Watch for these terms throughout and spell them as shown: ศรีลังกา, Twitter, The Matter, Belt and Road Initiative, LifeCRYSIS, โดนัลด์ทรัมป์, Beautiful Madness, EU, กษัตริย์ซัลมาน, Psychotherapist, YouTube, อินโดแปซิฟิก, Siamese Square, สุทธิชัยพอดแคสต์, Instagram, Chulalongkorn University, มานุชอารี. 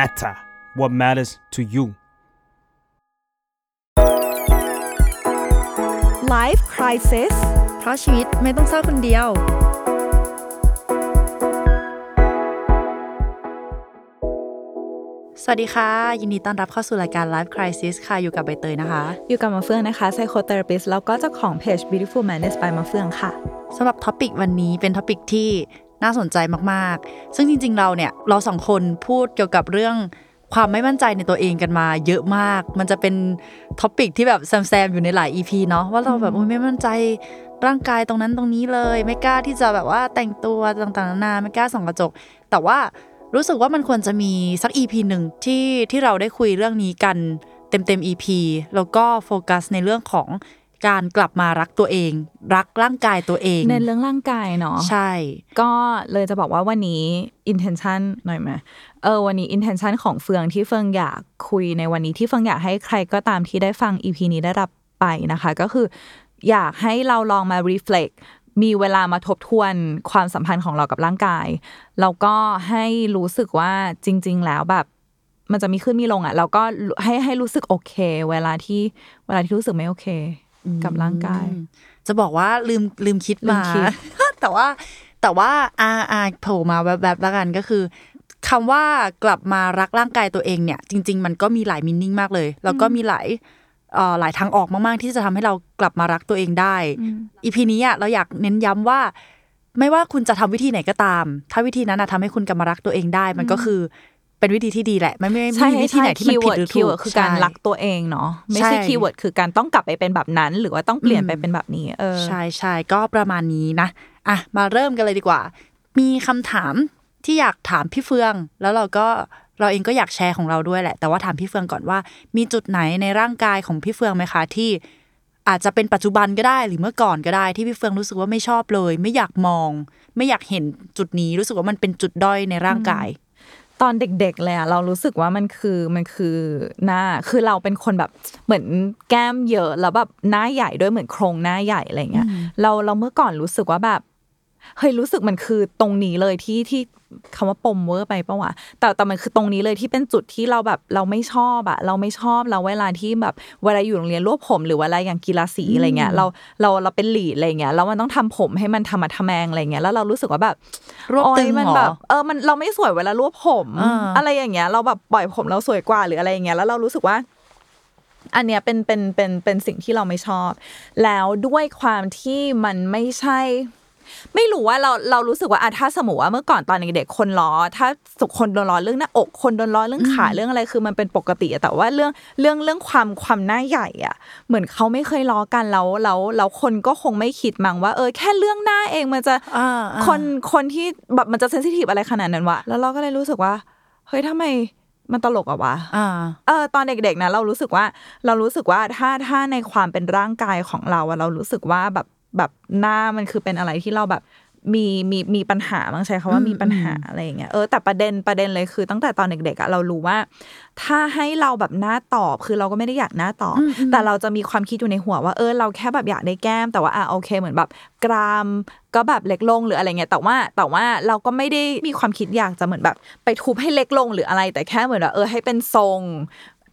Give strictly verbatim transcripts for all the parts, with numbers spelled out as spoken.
matter what matters to you Life Crisis เพราะชีวิตไม่ต้องเศร้าคนเดียวสวัสดีค่ะยินดีต้อนรับเข้าสู่รายการ Life Crisis ค่ะอยู่กับใบเตยนะคะอยู่กับมาเฟื่องนะคะ Psychotherapist แล้วก็เจ้าของเพจ Beautiful Madness by มาเฟื่องค่ะสำหรับท็อปิกวันนี้เป็นท็อปิกที่น่าสนใจมากๆซึ่งจริงๆเราเนี่ยเราสองคนพูดเกี่ยวกับเรื่องความไม่มั่นใจในตัวเองกันมาเยอะมากมันจะเป็นท็อปิกที่แบบแซมๆอยู่ในหลาย อี พี เนาะว่าเราแบบไม่มั่นใจร่างกายตรงนั้นตรงนี้เลยไม่กล้าที่จะแบบว่าแต่งตัวต่างๆนานาไม่กล้าส่องกระจกแต่ว่ารู้สึกว่ามันควรจะมีสัก อี พี หนึ่งที่ที่เราได้คุยเรื่องนี้กันเต็มๆ อี พี แล้วก็โฟกัสในเรื่องของการกลับมารักตัวเองรักร่างกายตัวเองในเรื่องร่างกายเนาะใช่ก็เลยจะบอกว่าวันนี้ intention หน่อยไหมเออวันนี้ intention ของเฟืองที่เฟืองอยากคุยในวันนี้ที่เฟืองอยากให้ใครก็ตามที่ได้ฟัง อี พี นี้ได้รับไปนะคะก็คืออยากให้เราลองมา reflectมีเวลามาทบทวนความสัมพันธ์ของเรากับร่างกายแล้วก็ให้รู้สึกว่าจริงๆแล้วแบบมันจะมีขึ้นมีลงอ่ะแล้วก็ให้ให้รู้สึกโอเคเวลาที่เวลาที่รู้สึกไม่โอเคกับร่างกายจะบอกว่าลืมลืมคิดมาแต่ว่าแต่ว่าอาอาโผล่มาแวบๆแล้วกันก็คือคำว่ากลับมารักร่างกายตัวเองเนี่ยจริงๆมันก็มีหลายมีนิ่งมากเลยแล้วก็มีหลายหลายทางออกมากๆที่จะทำให้เรากลับมารักตัวเองได้ อี พี นี้อ่ะเราอยากเน้นย้ำว่าไม่ว่าคุณจะทำวิธีไหนก็ตามถ้าวิธีนั้นน่ะทำให้คุณกลับมารักตัวเองได้มันก็คือเป็นวิธีที่ดีแหละไม่ไม่ไม่มีวิธีไหนที่มันผิดหรือถูกคือการรักตัวเองเนาะไม่ใช่คีย์เวิร์ดคือการต้องกลับไปเป็นแบบนั้นหรือว่าต้องเปลี่ยนไปเป็นแบบนี้เออใช่ใช่ก็ประมาณนี้นะอ่ะมาเริ่มกันเลยดีกว่ามีคำถามที่อยากถามพี่เฟืองแล้วเราก็เราเองก็อยากแชร์ของเราด้วยแหละแต่ว่าถามพี่เฟืองก่อนว่ามีจุดไหนในร่างกายของพี่เฟืองไหมคะที่อาจจะเป็นปัจจุบันก็ได้หรือเมื่อก่อนก็ได้ที่พี่เฟืองรู้สึกว่าไม่ชอบเลยไม่อยากมองไม่อยากเห็นจุดนี้รู้สึกว่ามันเป็นจุดด้อยในร่างกายตอนเด็กๆเลยอะเรารู้สึกว่ามันคือมันคือหน้าคือเราเป็นคนแบบเหมือนแก้มเยอะแล้วแบบหน้าใหญ่ด้วยเหมือนโครงหน้าใหญ่อะไรเงี้ยเราเราเมื่อก่อนรู้สึกว่าแบบเฮ้ยรู้สึกมันคือตรงนี้เลยที่ที่คำว่าปมเวอร์ไปป่ะวะแต่แต่มันคือตรงนี้เลยที่เป็นจุดที่เราแบบเราไม่ชอบอะเราไม่ชอบเราเวลาที่แบบเวลาอยู่โรงเรียนรวบผมหรือเวลาอย่างกีฬาสีอะไรเงี้ยเราเราเราเป็นหลีดอะไรเงี้ยแล้วมันต้องทำผมให้มันธรรมะทะแมงอะไรเงี้ยแล้วเรารู้สึกว่าแบบรวบตึงมันแบบเออมันเราไม่สวยเวลารวบผมอะไรอย่างเงี้ยเราแบบปล่อยผมเราสวยกว่าหรืออะไรอย่างเงี้ยแล้วเรารู้สึกว่าอันเนี้ยเป็นเป็นเป็นเป็นสิ่งที่เราไม่ชอบแล้วด้วยความที่มันไม่ใช่ไม่รู้ว่าเราเรารู้สึกว่าอ่ะถ้าสมมุติว่าเมื่อก่อนตอนเด็กๆคนล้อถ้าสุขคนโดนล้อเรื่องหน้าอกคนโดนล้อเรื่องขาเรื่องอะไรคือมันเป็นปกติแต่ว่าเรื่องเรื่องเรื่องความความหน้าใหญ่อ่ะเหมือนเขาไม่เคยล้อกันแล้วแล้วแล้วคนก็คงไม่คิดมั้งว่าเออแค่เรื่องหน้าเองมันจะคนคนที่แบบมันจะเซนซิทีฟอะไรขนาดนั้นวะแล้วเราก็เลยรู้สึกว่าเฮ้ยทำไมมันตลกอ่ะวะเออตอนเด็กๆนะเรารู้สึกว่าเรารู้สึกว่าถ้าถ้าในความเป็นร่างกายของเราเรารู้สึกว่าแบบแบบหน้ามันคือเป็นอะไรที่เราแบบมีมีมีปัญหาบางใช้คำว่ามีปัญหาอะไรอย่างเงี้ยเออแต่ประเด็นประเด็นเลยคือตั้งแต่ตอนเด็กๆอ่ะเรารู้ว่าถ้าให้เราแบบหน้าตอบคือเราก็ไม่ได้อยากหน้าตอบแต่เราจะมีความคิดอยู่ในหัวว่าเออเราแค่แบบอยากได้แก้มแต่ว่าอ่ะโอเคเหมือนแบบกรามก็แบบเล็กลงหรืออะไรเงี้ยแต่ว่าแต่ว่าเราก็ไม่ได้มีความคิดอยากจะเหมือนแบบไปทุบให้เล็กลงหรืออะไรแต่แค่เหมือนว่าเออให้เป็นทรง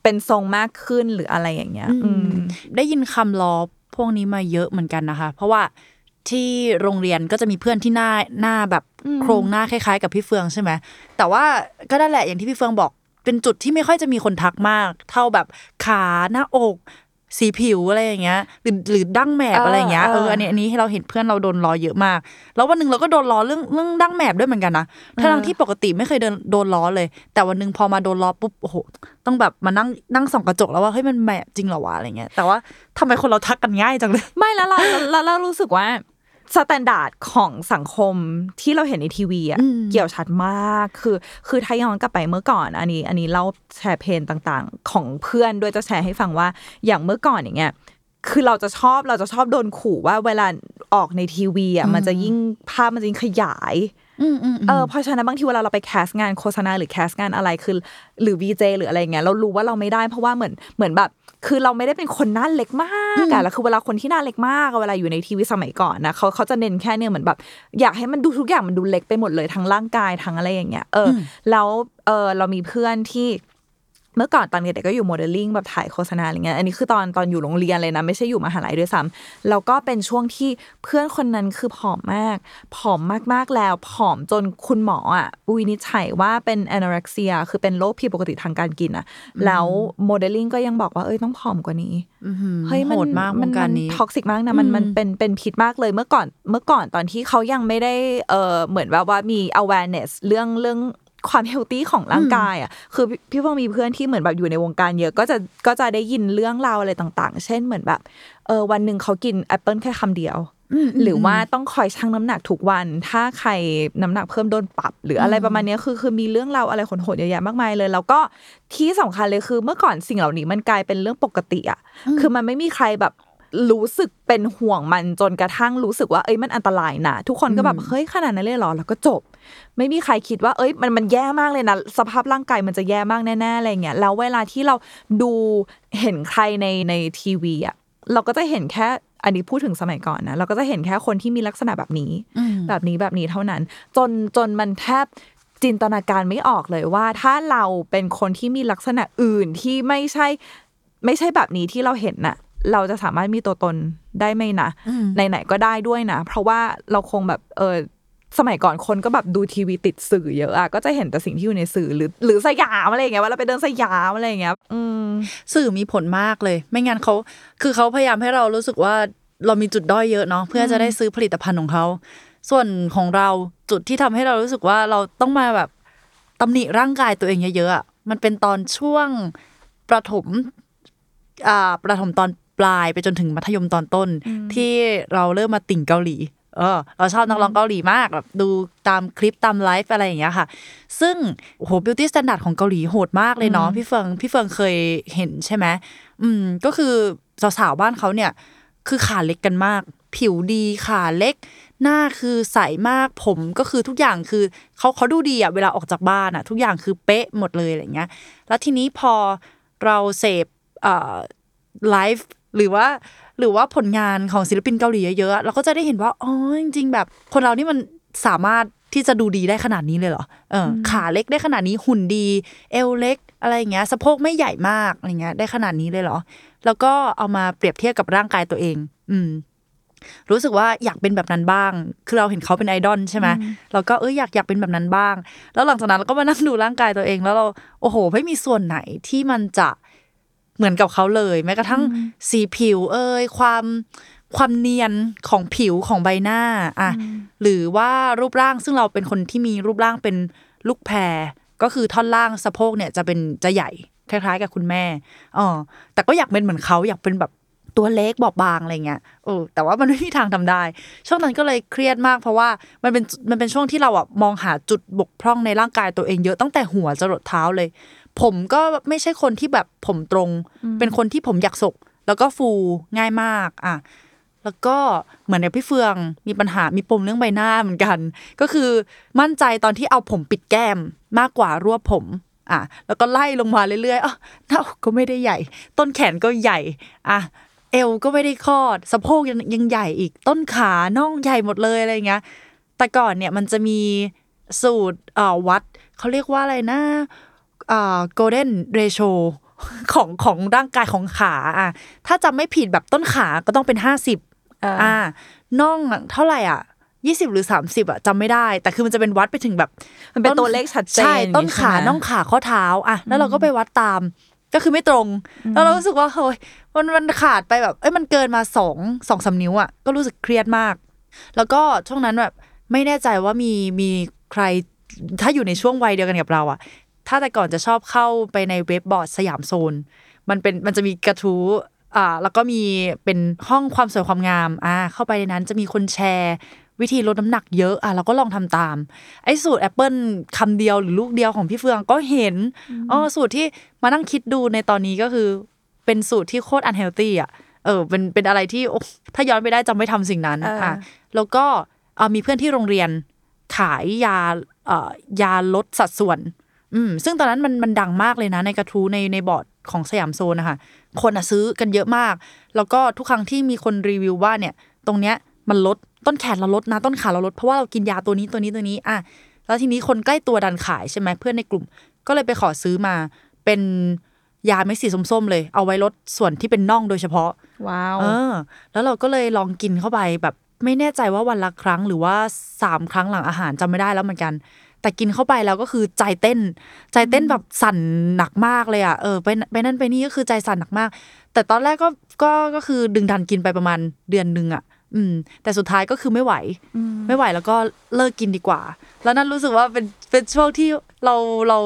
เป็นทรงมากขึ้นหรืออะไรอย่างเงี้ยได้ยินคำล้อพวกนี้มาเยอะเหมือนกันนะคะเพราะว่าที่โรงเรียนก็จะมีเพื่อนที่หน้าหน้าแบบโครงหน้าคล้ายๆกับพี่เฟืองใช่ไหมแต่ว่าก็นั่นแหละอย่างที่พี่เฟืองบอกเป็นจุดที่ไม่ค่อยจะมีคนทักมากเท่าแบบขาหน้าอกสีผิวอะไรอย่างเงี้ยหรือหรือดั้งแหมบอะไรอย่างเงี้ยเอออันนี้อันนี้ให้เราเห็นเพื่อนเราโดนล้อเยอะมากแล้ววันนึงเราก็โดนล้อเรื่องเรื่องดั้งแหมบด้วยเหมือนกันนะทั้งที่ปกติไม่เคยโดนโดนล้อเลยแต่วันนึงพอมาโดนล้อปุ๊บโอ้โหต้องแบบมานั่งนั่งส่องกระจกแล้วว่าเฮ้ยมันแหมบจริงเหรอวะอะไรเงี้ยแต่ว่าทำไมคนเราทักกันง่ายจังเลยไม่แล้วเราเรารู้สึกว่าสแตนดาร์ดของสังคมที่เราเห็นในทีวีอ่ะเกี่ยวชัดมากคือคือถ้าย้อนกลับไปเมื่อก่อนอันนี้อันนี้เล่าแชร์เพนต่างๆของเพื่อนด้วยจะแชร์ให้ฟังว่าอย่างเมื่อก่อนอย่างเงี้ย คือเราจะชอบเราจะชอบโดนขู่ว่าเวลาออกในทีวีอ่ะมันจะยิ่งภาพมันจะยิ่งขยายเออเพราะฉะนั้นบางทีเวลาเราไปแคสงานโฆษณาหรือแคสงานอะไรคือหรือ วี เจ หรืออะไรอย่างเงี้ยเรารู้ว่าเราไม่ได้เพราะว่าเหมือนเหมือนแบบคือเราไม่ได้เป็นคนหน้าเล็กมากอ่ะแล้วคือเวลาคนที่หน้าเล็กมากเวลาอยู่ในทีวีสมัยก่อนนะเขาเขาจะเน้นแค่เนี่ยเหมือนแบบอยากให้มันดูทุกอย่างมันดูเล็กไปหมดเลยทั้งร่างกายทั้งอะไรอย่างเงี้ยเออแล้วเออเรามีเพื่อนที่เมื่อก่อนตอนเด็กก็อยู่โมเดลลิ่งแบบถ่ายโฆษณาอะไรเงี้ยอันนี้คือตอนตอนอยู่โรงเรียนเลยนะไม่ใช่อยู่มหาลัยด้วยซ้ำแล้วก็เป็นช่วงที่เพื่อนคนนั้นคือผอมมากผอมมากๆแล้วผอมจนคุณหมออ่ะวินิจฉัยว่าเป็นแอนอเร็กเซียคือเป็นโรคผิดปกติทางการกินอ่ะแล้วโมเดลลิ่งก็ยังบอกว่าเอ้ยต้องผอมกว่านี้เฮ้ยมันมันท็อกซิกมากนะมันมันเป็นเป็นพิษมากเลยเมื่อก่อนเมื่อก่อนตอนที่เขายังไม่ได้เออเหมือนว่าว่ามี awareness เรื่องเรื่องความเฮลตี้ของร่างกายอ่ะคือพี่เพิ่งมีเพื่อนที่เหมือนแบบอยู่ในวงการเยอะก็จะก็จะได้ยินเรื่องราวอะไรต่างๆเช่นเหมือนแบบเออวันหนึ่งเขากินแอปเปิ้ลแค่คำเดียวหรือว่าต้องคอยชั่งน้ำหนักทุกวันถ้าใครน้ำหนักเพิ่มโดนปรับหรืออะไรประมาณนี้คือคือมีเรื่องราวอะไรโหดๆเยอะแยะมากมายเลยแล้วก็ที่สำคัญเลยคือเมื่อก่อนสิ่งเหล่านี้มันกลายเป็นเรื่องปกติอ่ะคือมันไม่มีใครแบบรู้สึกเป็นห่วงมันจนกระทั่งรู้สึกว่าเอ้ยมันอันตรายนะทุกคนก็แบบเฮ้ยขนาดนั้นเลยเหรอแล้วก็จบไม่มีใครคิดว่าเอ้ยมันมันแย่มากเลยนะสภาพร่างกายมันจะแย่มากแน่ๆอะไรเงี้ยแล้วเวลาที่เราดูเห็นใครในในทีวีอ่ะเราก็จะเห็นแค่อันนี้พูดถึงสมัยก่อนนะเราก็จะเห็นแค่คนที่มีลักษณะแบบนี้แบบนี้แบบนี้เท่านั้นจนจนมันแทบจินตนาการไม่ออกเลยว่าถ้าเราเป็นคนที่มีลักษณะอื่นที่ไม่ใช่ไม่ใช่แบบนี้ที่เราเห็นน่ะเราจะสามารถมีตัวตนได้ไหมนะไหนๆก็ได้ด้วยนะเพราะว่าเราคงแบบเออสมัยก่อนคนก็แบบดูทีวีติดสื่อเยอะอะก็จะเห็นแต่สิ่งที่อยู่ในสื่อหรือหรือสยามอะไรอย่างเงี้ยว่าเราไปเดินสยามอะไรอย่างเงี้ยสื่อมีผลมากเลยไม่งั้นเขาคือเขาพยายามให้เรารู้สึกว่าเรามีจุดด้อยเยอะเนาะเพื่อจะได้ซื้อผลิตภัณฑ์ของเขาส่วนของเราจุดที่ทำให้เรารู้สึกว่าเราต้องมาแบบตำหนิร่างกายตัวเองเยอะๆมันเป็นตอนช่วงประถมอ่าประถมตอนปลายไปจนถึงมัธยมตอนต้นที่เราเริ่มมาติ่งเกาหลีเออเราชอบนักร้องเกาหลีมากแบบดูตามคลิปตามไลฟ์อะไรอย่างเงี้ยค่ะซึ่งโอ้โหบิวตี้สแตนดาร์ดของเกาหลีโหดมากเลยเนาะพี่เฟิงพี่เฟิงเคยเห็นใช่ไหมอืมก็คือสาวๆบ้านเขาเนี่ยคือขาเล็กกันมากผิวดีขาเล็กหน้าคือใสมากผมก็คือทุกอย่างคือเขาเขาดูดีอ่ะเวลาออกจากบ้านอ่ะทุกอย่างคือเป๊ะหมดเลยอะไรเงี้ยแล้วทีนี้พอเราเสพเอ่อไลฟ์หรือว่าหรือว่าผลงานของศิลปินเกาหลีเยอะๆเราก็จะได้เห็นว่าอ๋อจริงๆแบบคนเรานี่มันสามารถที่จะดูดีได้ขนาดนี้เลยเหรอเออขาเล็กได้ขนาดนี้หุ่นดีเอวเล็กอะไรอย่างเงี้ยสะโพกไม่ใหญ่มากอะไรเงี้ยได้ขนาดนี้เลยเหรอแล้วก็เอามาเปรียบเทียบกับร่างกายตัวเองอืมรู้สึกว่าอยากเป็นแบบนั้นบ้างคือเราเห็นเขาเป็นไอดอลใช่ไหมเราก็เอออยากอยากเป็นแบบนั้นบ้างแล้วหลังจากนั้นเราก็มานั่งดูร่างกายตัวเองแล้วเราโอ้โหไม่มีส่วนไหนที่มันจะเหมือนกับเขาเลยแม้กระทั่งสีผิวเอ่ยความความเนียนของผิวของใบหน้าอ่ะหรือว่ารูปร่างซึ่งเราเป็นคนที่มีรูปร่างเป็นลูกแพรก็คือท่อนล่างสะโพกเนี่ยจะเป็นจะใหญ่คล้ายๆกับคุณแม่อ๋อแต่ก็อยากเป็นเหมือนเขาอยากเป็นแบบตัวเล็กบอบบางอะไรเงี้ยเออแต่ว่ามันไม่มีทางทำได้ช่วงนั้นก็เลยเครียดมากเพราะว่ามันเป็นมันเป็นช่วงที่เราอ่ะมองหาจุดบกพร่องในร่างกายตัวเองเยอะตั้งแต่หัวจรดเท้าเลยผมก็ไม่ใช่คนที่แบบผมตรงเป็นคนที่ผมอยากสกแล้วก็ฟูง่ายมากอ่ะแล้วก็เหมือนกับพี่เฟืองมีปัญหามีปมเรื่องใบหน้าเหมือนกันก็คือมั่นใจตอนที่เอาผมปิดแก้มมากกว่ารวบผมอ่ะแล้วก็ไล่ลงมาเรื่อยๆอ้อหน้าอกก็ไม่ได้ใหญ่ต้นแขนก็ใหญ่อ่ะเอวก็ไม่ได้คอดสะโพกยังใหญ่อีกต้นขาน่องใหญ่หมดเลยอะไรอย่างเงี้ยแต่ก่อนเนี่ยมันจะมีสูตรเอ่อวัดเขาเรียกว่าอะไรนะอ่า golden ratio ของของร่างกายของขาอ่ะถ้าจำไม่ผิดแบบต้นขาก็ต้องเป็นห้าสิบอ่าน่องเท่าไหร่อ่ะยี่สิบหรือสามสิบอ่ะจำไม่ได้แต่คือมันจะเป็นวัดไปถึงแบบมันเป็นตัวเลขชัดเจนใช่ต้นขาน่องขาข้อเท้าอ่ะแล้วเราก็ไปวัดตามก็คือไม่ตรงแล้วเรารู้สึกว่าเฮ้ยมันมันขาดไปแบบเอ้ยมันเกินมาสอง สอง สาม นิ้วอ่ะก็รู้สึกเครียดมากแล้วก็ช่วงนั้นแบบไม่แน่ใจว่ามีมีใครถ้าอยู่ในช่วงวัยเดียวกันกับเราอ่ะถ้าแต่ก่อนจะชอบเข้าไปในเว็บบอร์ดสยามโซนมันเป็นมันจะมีกระทู้อ่าแล้วก็มีเป็นห้องความสวยความงามอ่าเข้าไปในนั้นจะมีคนแชร์วิธีลดน้ำหนักเยอะอ่ะเราก็ลองทำตามไอ้สูตรแอปเปิ้ลคำเดียวหรือลูกเดียวของพี่เฟืองก็เห็นอ๋อสูตรที่มานั่งคิดดูในตอนนี้ก็คือเป็นสูตรที่โคตรอันเฮลตี้อ่ะ เออเป็นเป็นอะไรที่ถ้าย้อนไปได้จะไม่ทำสิ่งนั้นอ่ะแล้วก็มีเพื่อนที่โรงเรียนขายยาเอ่อยาลดสัดส่วนอืมซึ่งตอนนั้นมันมันดังมากเลยนะในกระทู้ในในบอร์ดของสยามโซนนะคะคนอ่ะซื้อกันเยอะมากแล้วก็ทุกครั้งที่มีคนรีวิวว่าเนี่ยตรงเนี้ยมันลดต้นแขนเราลดนะต้นขาเราลดเพราะว่าเรากินยาตัวนี้ตัวนี้ตัวนี้อ่ะแล้วทีนี้คนใกล้ตัวดันขายใช่มั้ยเพื่อนในกลุ่มก็เลยไปขอซื้อมาเป็นยาเม็ดสีส้มๆเลยเอาไว้ลดส่วนที่เป็นน่องโดยเฉพาะว้าวเออแล้วเราก็เลยลองกินเข้าไปแบบไม่แน่ใจว่าวันละครั้งหรือว่าสามครั้งหลังอาหารจำไม่ได้แล้วเหมือนกันแต่กินเข้าไปแล้วก็คือใจเต้นใจเต้นแบบสั่นหนักมากเลยอ่ะเออไปไปนั่นไปนี่ก็คือใจสั่นหนักมากแต่ตอนแรกก็ก็ก็คือดึงดันกินไปประมาณเดือนนึงอ่ะอืมแต่สุดท้ายก็คือไม่ไหวไม่ไหวแล้วก็เลิกกินดีกว่าแล้วนั่นรู้สึกว่าเป็นเป็นช่วงที่เราเรา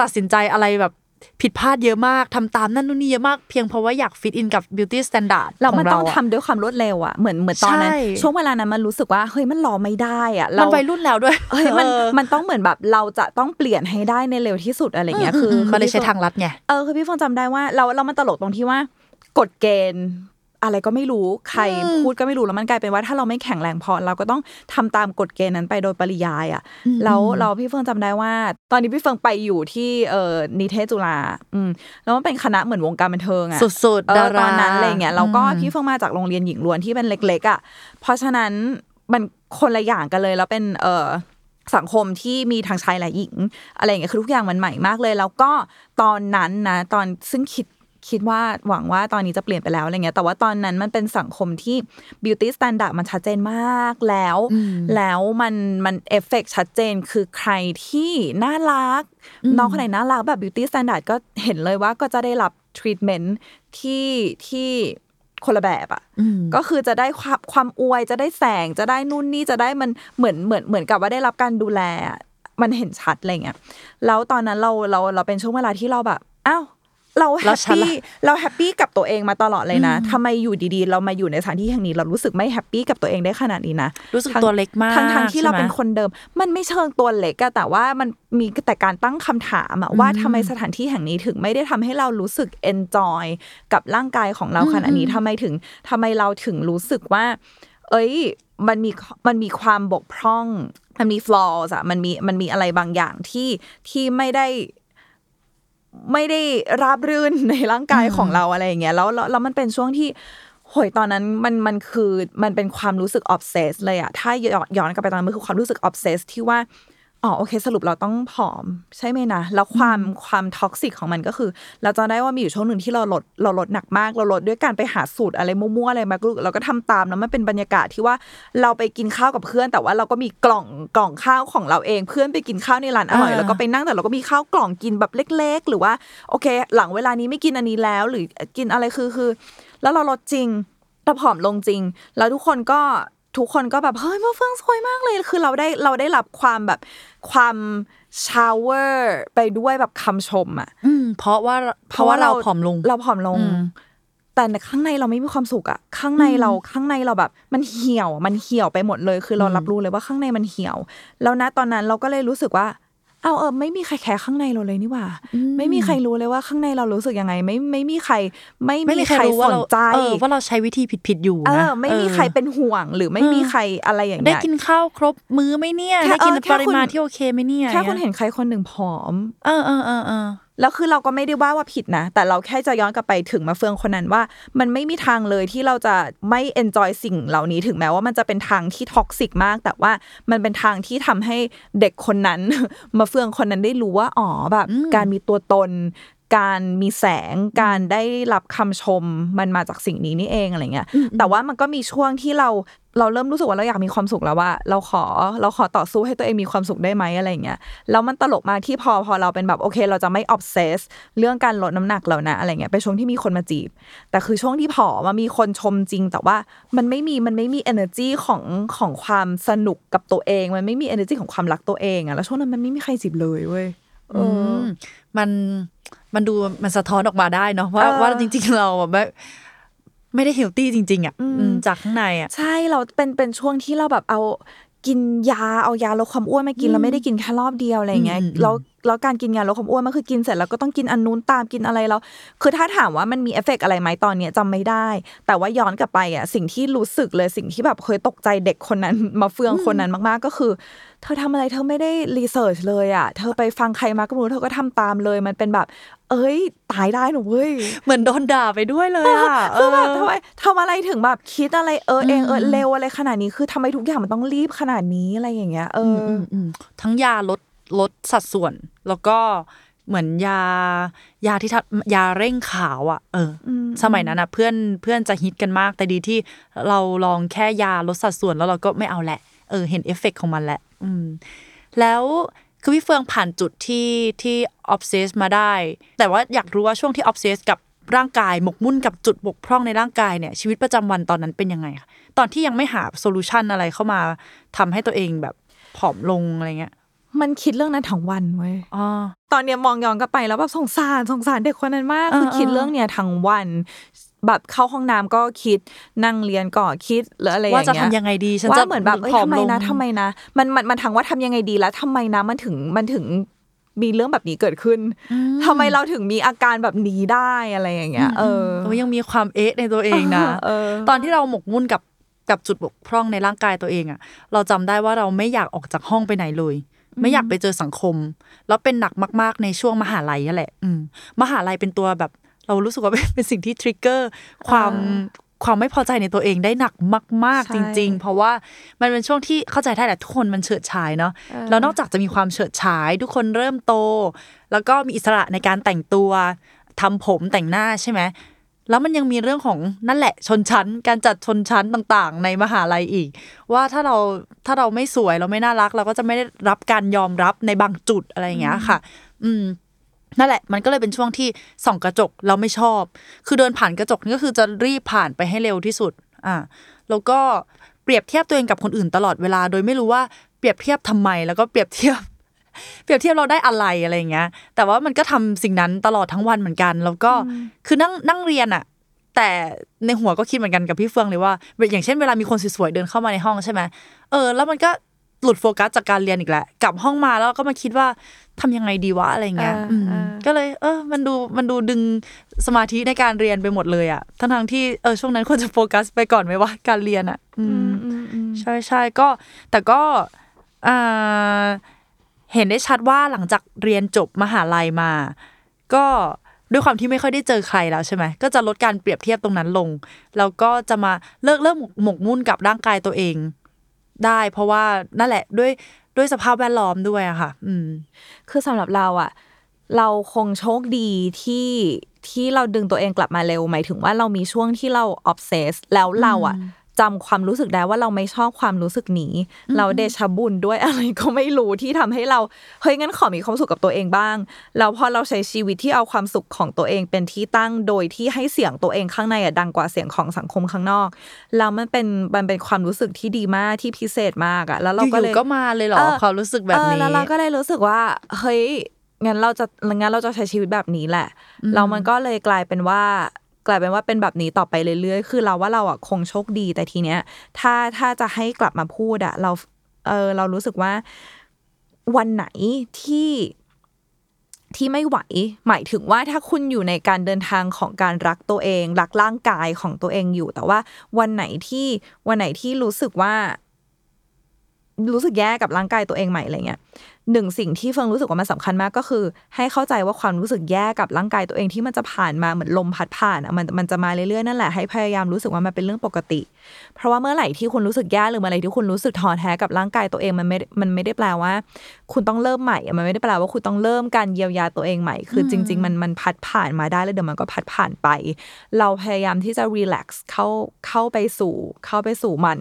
ตัดสินใจอะไรแบบผิดพลาดเยอะมากทำตามนั่นนู่นนี่เยอะมากเพียงเพราะว่าอยากฟิตอินกับบิวตี้สแตนดาร์ดเรามันต้องทำด้วยความรวดเร็วอ่ะเหมือนเหมือนตอนนั้นช่วงเวลานั้นมันรู้สึกว่าเฮ้ยมันรอไม่ได้อ่ะเรามันวัยรุ่นแล้วด้วยเฮ้ยมันมันต้องเหมือนแบบเราจะต้องเปลี่ยนให้ได้ในเร็วที่สุดอะไรเงี้ยคือมันเลยใช้ทางลัดไงเออคือพี่ฟงจำได้ว่าเราเรามันตลกตรงที่ว่ากฎเกณฑ์อะไรก็ไม่รู้ใครพูดก็ไม่รู้แล้วมันกลายเป็นว่าถ้าเราไม่แข็งแรงพอเราก็ต้องทำตามกฎเกณฑ์นั้นไปโดยปริยายอ่ะแล้วเราพี่เฟิงจำได้ว่าตอนนี้พี่เฟิงไปอยู่ที่เอ่อนิเทศจุฬาอืมแล้วมันเป็นคณะเหมือนวงการบันเทิงอ่ะสุดๆดาราตอนนั้นอะไรเงี้ยแล้วก็พี่เฟิงมาจากโรงเรียนหญิงล้วนที่เป็นเล็กๆอ่ะเพราะฉะนั้นมันคนละอย่างกันเลยแล้วเป็นเอ่อสังคมที่มีทางชายและหญิงอะไรเงี้ยคือทุกอย่างมันใหม่มากเลยแล้วก็ตอนนั้นนะตอนซึ่งคิดคิดว่าหวังว่าตอนนี้จะเปลี่ยนไปแล้วอะไรเงี้ยแต่ว่าตอนนั้นมันเป็นสังคมที่ beauty standard มันชัดเจนมากแล้วแล้วมันมันเอฟเฟคชัดเจนคือใครที่น่ารักน้องคนไหนน่ารักแบบ beauty standard ก็เห็นเลยว่าก็จะได้รับ treatment ที่ที่คนละแบบอ่ะก็คือจะได้ความความอวยจะได้แสงจะได้นู่นนี่จะได้มันเหมือนเหมือนเหมือนกับว่าได้รับการดูแลมันเห็นชัดอะไรเงี้ยแล้วตอนนั้นเราเราเราเป็นช่วงเวลาที่เราแบบอ้าวเราแฮปปี้เราแฮปปี้กับตัวเองมาตลอดเลยนะทำไมอยู่ดีๆเรามาอยู่ในสถานที่แห่งนี้เรารู้สึกไม่แฮปปี้กับตัวเองได้ขนาดนี้นะรู้สึกตัวเล็กมากทั้งๆที่เราเป็นคนเดิมมันไม่เชิงตัวเล็กอะแต่ว่ามันมีแต่การตั้งคำถามอะว่าทำไมสถานที่แห่งนี้ถึงไม่ได้ทำให้เรารู้สึกเอนจอยกับร่างกายของเราขนาดนี้ทำไมถึงทำไมเราถึงรู้สึกว่าเอ้ยมันมีมันมีความบกพร่องมันมี flaws อะมันมีมันมีอะไรบางอย่างที่ที่ไม่ได้ไม่ได้ราบรื่นในร่างกายของเราอะไรอย่างเงี้ยแล้วแล้วมันเป็นช่วงที่โหยตอนนั้นมันมันคือมันเป็นความรู้สึก obsess เลยอะถ้าย้อนกลับไปตอนนั้นมันคือความรู้สึก obsess ที่ว่าอ๋อโอเคสรุปเราต้องผอมใช่ไหมนะแล้วความความท็อกซิกของมันก็คือเราจะได้ว่ามีอยู่ช่วงหนึ่งที่เราลดเราลดหนักมากเราลดด้วยการไปหาสูตรอะไรมั่วๆอะไรมาเราก็ทำตามแล้วมันเป็นบรรยากาศที่ว่าเราไปกินข้าวกับเพื่อนแต่ว่าเราก็มีกล่องกล่องข้าวของเราเองเพื่อนไปกินข้าวในร้านอร่อยแล้วก็ไปนั่งแต่เราก็มีข้าวกล่องกินแบบเล็กๆหรือว่าโอเคหลังเวลานี้ไม่กินอันนี้แล้วหรือกินอะไรคือคือแล้วเราลดจริงเราผอมลงจริงแล้วทุกคนก็ทุกคนก็แบบเฮ้ยมาเฟื่องสวยมากเลยคือเราได้เราได้รับความแบบความชาวเวอร์ไปด้วยแบบคำชมอ่ะเพราะว่าเพราะว่าเราผอมลงเราผอมลงแต่ข้างในเราไม่มีความสุขอ่ะข้างในเราข้างในเราแบบมันเหี่ยวมันเหี่ยวไปหมดเลยคือเรารับรู้เลยว่าข้างในมันเหี่ยวแล้วนะตอนนั้นเราก็เลยรู้สึกว่าเอาเออไม่มีใครแคร์ข้างในเราเลยนี่หว่าไม่มีใครรู้เลยว่าข้างในเรารู้สึกยังไงไม่ไม่มีใครไม่มีใครสนใจเออว่าเราใช้วิธีผิดๆอยู่นะเออไม่มีใครเป็นห่วงหรือไม่มีใครอะไรอย่างเงี้ยได้กินข้าวครบมื้อมั้ยเนี่ยได้กินปริมาณที่โอเคมั้ยเนี่ยแค่คนเห็นใครคนนึงผอมเออๆๆแล้วคือเราก็ไม่ได้ว่าว่าผิดนะแต่เราแค่จะย้อนกลับไปถึงมาเฟืองคนนั้นว่ามันไม่มีทางเลยที่เราจะไม่เอนจอยสิ่งเหล่านี้ถึงแม้ว่ามันจะเป็นทางที่ท็อกซิกมากแต่ว่ามันเป็นทางที่ทำให้เด็กคนนั้นมาเฟืองคนนั้นได้รู้ว่าอ๋อแบบการมีตัวตนการมีแสงการได้รับคำชมมันมาจากสิ่งนี้นี่เองอะไรเงี้ยแต่ว่ามันก็มีช่วงที่เราเราเริ่มรู้สึกว่าเราอยากมีความสุขแล้วว่าเราขอเราขอต่อสู้ให้ตัวเองมีความสุขได้ไหมอะไรเงี้ยแล้วมันตลกมากที่พอพอเราเป็นแบบโอเคเราจะไม่ออบเซสเรื่องการลดน้ำหนักแล้วนะอะไรเงี้ยเป็นช่วงที่มีคนมาจีบแต่คือช่วงที่ผอมมีคนชมจริงแต่ว่ามันไม่มีมันไม่มี energy ของของความสนุกกับตัวเองมันไม่มี energy ของความรักตัวเองอะแล้วช่วงนั้นมันไม่มีใครจีบเลยเว้ยเออมันมันดูมันสะท้อนออกมาได้เนาะว่าว่าจริงๆเราแบบไม่ได้เฮลตี้จริงๆอ่ะจากข้างในอ่ะใช่เราเป็นเป็นช่วงที่เราแบบเอากินยาเอายาลดความอ้วนมากินเราไม่ได้กินแค่รอบเดียวอะไรเงี้ยแล้ว แล้วการกินยาลดความอ้วนมันคือกินเสร็จแล้วก็ต้องกินอันนู้นตามกินอะไรแล้วคือถ้าถามว่ามันมีเอฟเฟกต์อะไรไหมตอนนี้จำไม่ได้แต่ว่าย้อนกลับไปอ่ะสิ่งที่รู้สึกเลยสิ่งที่แบบเคยตกใจเด็กคนนั้นมาเฟืองคนนั้นมากๆก็คือเธอทำอะไรเธอไม่ได้รีเสิร์ชเลยอ่ะเธอไปฟังใครมาก็รู้เธอก็ทำตามเลยมันเป็นแบบเอ้ยตายได้หนูเว้ยเหมือนโดนด่าไปด้วยเลยอ่ะคือแบบทำไมทำอะไรถึงแบบคิดอะไรเออเองเออเร็วอะไรขนาดนี้คือทำไมทุกอย่างมันต้องรีบขนาดนี้อะไรอย่างเงี้ยเออทั้งยาลดลดสัดส่วนแล้วก็เหมือนยายาที่ยาเร่งขาวอ่ะเออสมัยนั้นนะเพื่อนเพื่อนจะฮิตกันมากแต่ดีที่เราลองแค่ยาลดสัดส่วนแล้วเราก็ไม่เอาแหละเออเห็นเอฟเฟกต์ของมันแหละอืมแล้วคือพี่เฟืองผ่านจุดที่ที่ออฟเซสมาได้แต่ว่าอยากรู้ว่าช่วงที่ออฟเซสกับร่างกายหมกมุ่นกับจุดบกพร่องในร่างกายเนี่ยชีวิตประจำวันตอนนั้นเป็นยังไงคะตอนที่ยังไม่หาโซลูชันอะไรเข้ามาทำให้ตัวเองแบบผอมลงอะไรเงี้ยมันคิดเรื่องนั้นทั้งวันเว้ยอ๋อตอนเนี้ยมองย้อนกลับไปแล้วแบบสงสารสงสารเด็กคนนั้นมากคือคิดเรื่องเนี้ยทั้งวันแบบเข้าห้องน้ำก็คิดนั่งเรียนก็คิดหรืออะไรอย่างเงี้ยว่าจะทำยังไงดีฉันจะเหมือนแบบเอ้ยทำไมนะทำไมนะมันมันมันทั้งว่าทำยังไงดีแล้วทำไมนะมันถึงมันถึงมีเรื่องแบบนี้เกิดขึ้นทำไมเราถึงมีอาการแบบนี้ได้อะไรอย่างเงี้ยเออยังมีความเอ๊ะในตัวเองนะตอนที่เราหมกมุ่นกับกับจุดบกพร่องในร่างกายตัวเองอ่ะเราจำได้ว่าเราไม่อยากออกจากห้องไปไหนเลยไม่อยากไปเจอสังคมแล้วเป็นหนักมากๆในช่วงมหาลัยนั่นแหละมหาลัยเป็นตัวแบบเรารู้สึกว่าเป็นสิ่งที่ทริกเกอร์ความความไม่พอใจในตัวเองได้หนักมากๆจริงๆเพราะว่ามันเป็นช่วงที่เข้าใจได้แหละทุกคนมันเฉิดฉายเนาะแล้วนอกจากจะมีความเฉิดฉายทุกคนเริ่มโตแล้วก็มีอิสระในการแต่งตัวทำผมแต่งหน้าใช่ไหมแล้วมันยังมีเรื่องของนั่นแหละชนชั้นการจัดชนชั้นต่างๆในมหาลัยอีกว่าถ้าเราถ้าเราไม่สวยเราไม่น่ารักเราก็จะไม่ได้รับการยอมรับในบางจุดอะไรอย่างเงี้ยค่ะอืมนั่นแหละมันก็เลยเป็นช่วงที่ส่องกระจกเราไม่ชอบคือเดินผ่านกระจกนี่ก็คือจะรีบผ่านไปให้เร็วที่สุดอ่าแล้วก็เปรียบเทียบตัวเองกับคนอื่นตลอดเวลาโดยไม่รู้ว่าเปรียบเทียบทำไมแล้วก็เปรียบเทียบเปรียบเทียบเราได้อะไรอะไรอย่างเงี้ยแต่ว่ามันก็ทำสิ่งนั้นตลอดทั้งวันเหมือนกันแล้วก็คือนั่งนั่งเรียนอะแต่ในหัวก็คิดเหมือนกันกับพี่เฟืองเลยว่าอย่างเช่นเวลามีคนสวยๆเดินเข้ามาในห้องใช่ไหมเออแล้วมันก็หลุดโฟกัสจากการเรียนอีกแหละกลับห้องมาแล้วก็มาคิดว่าทำยังไงดีวะอะไรเงี้ยก็เลยเออมันดูมันดูดึงสมาธิในการเรียนไปหมดเลยอะทั้งทั้งที่เออช่วงนั้นควรจะโฟกัสไปก่อนไหมว่าการเรียนอะใช่ใช่ก็แต่ก็อ่าเห็นได้ชัดว่าหลังจากเรียนจบมหาลัยมาก็ด้วยความที่ไม่ค่อยได้เจอใครแล้วใช่ไหมก็จะลดการเปรียบเทียบตรงนั้นลงแล้วก็จะมาเลิกเริ่มหมกมุ่นกับร่างกายตัวเองได้เพราะว่านั่นแหละด้วยด้วยสภาพแวดล้อมด้วยอะค่ะอืมคือสำหรับเราอะเราคงโชคดีที่ที่เราดึงตัวเองกลับมาเร็วหมายถึงว่าเรามีช่วงที่เราออบเซสแล้วเราอะจำความรู้สึกได้ว่าเราไม่ชอบความรู้สึกนี้เราเดชะบุญด้วยอะไรก็ไม่รู้ที่ทำให้เราเฮ้ยงั้นขอมีความสุขกับตัวเองบ้างแล้วพอเราใช้ชีวิตที่เอาความสุขของตัวเองเป็นที่ตั้งโดยที่ให้เสียงตัวเองข้างในอ่ะดังกว่าเสียงของสังคมข้างนอกแล้วมันเป็นมันเป็นความรู้สึกที่ดีมากที่พิเศษมากอ่ะแล้วเราก็เลยก็มาเลยเหรอความรู้สึกแบบนี้แล้วเราก็เลยรู้สึกว่าเฮ้ยงั้นเราจะงั้นเราจะใช้ชีวิตแบบนี้แหละแล้วมันก็เลยกลายเป็นว่ากลายเป็นว่าเป็นแบบนี้ต่อไปเรื่อยๆคือเราว่าเราอ่ะคงโชคดีแต่ทีเนี้ยถ้าถ้าจะให้กลับมาพูดอ่ะเราเออเรารู้สึกว่าวันไหนที่ที่ไม่ไหวหมายถึงว่าถ้าคุณอยู่ในการเดินทางของการรักตัวเองรักร่างกายของตัวเองอยู่แต่ว่าวันไหนที่วันไหนที่รู้สึกว่ารู้สึกแย่กับร่างกายตัวเองใหม่อะไรเงี้ยหนึ่งสิ่งที่เฟิงรู้สึกว่ามันสำคัญมากก็คือให้เข้าใจว่าความรู้สึกแย่กับร่างกายตัวเองที่มันจะผ่านมาเหมือนลมพัดผ่านมันมันจะมาเรื่อยๆนั่นแหละให้พยายามรู้สึกว่ามันเป็นเรื่องปกติเพราะว่าเมื่อไหร่ที่คุณรู้สึกแย่หรือเมื่อไหร่ที่คุณรู้สึกท้อแท้กับร่างกายตัวเองมันไม่มันไม่ได้แปลว่าคุณต้องเริ่มใหม่มันไม่ได้แปลว่าคุณต้องเริ่มการเยียวยาตัวเองใหม่คือจริงๆมันมันพัดผ่านมาได้แล้วเดี๋ยวมันก็พัดผ่านไปเราพยายามที่จะรีแลกซ์เข้าเข้าไปสู่เข้าไปสู่มัน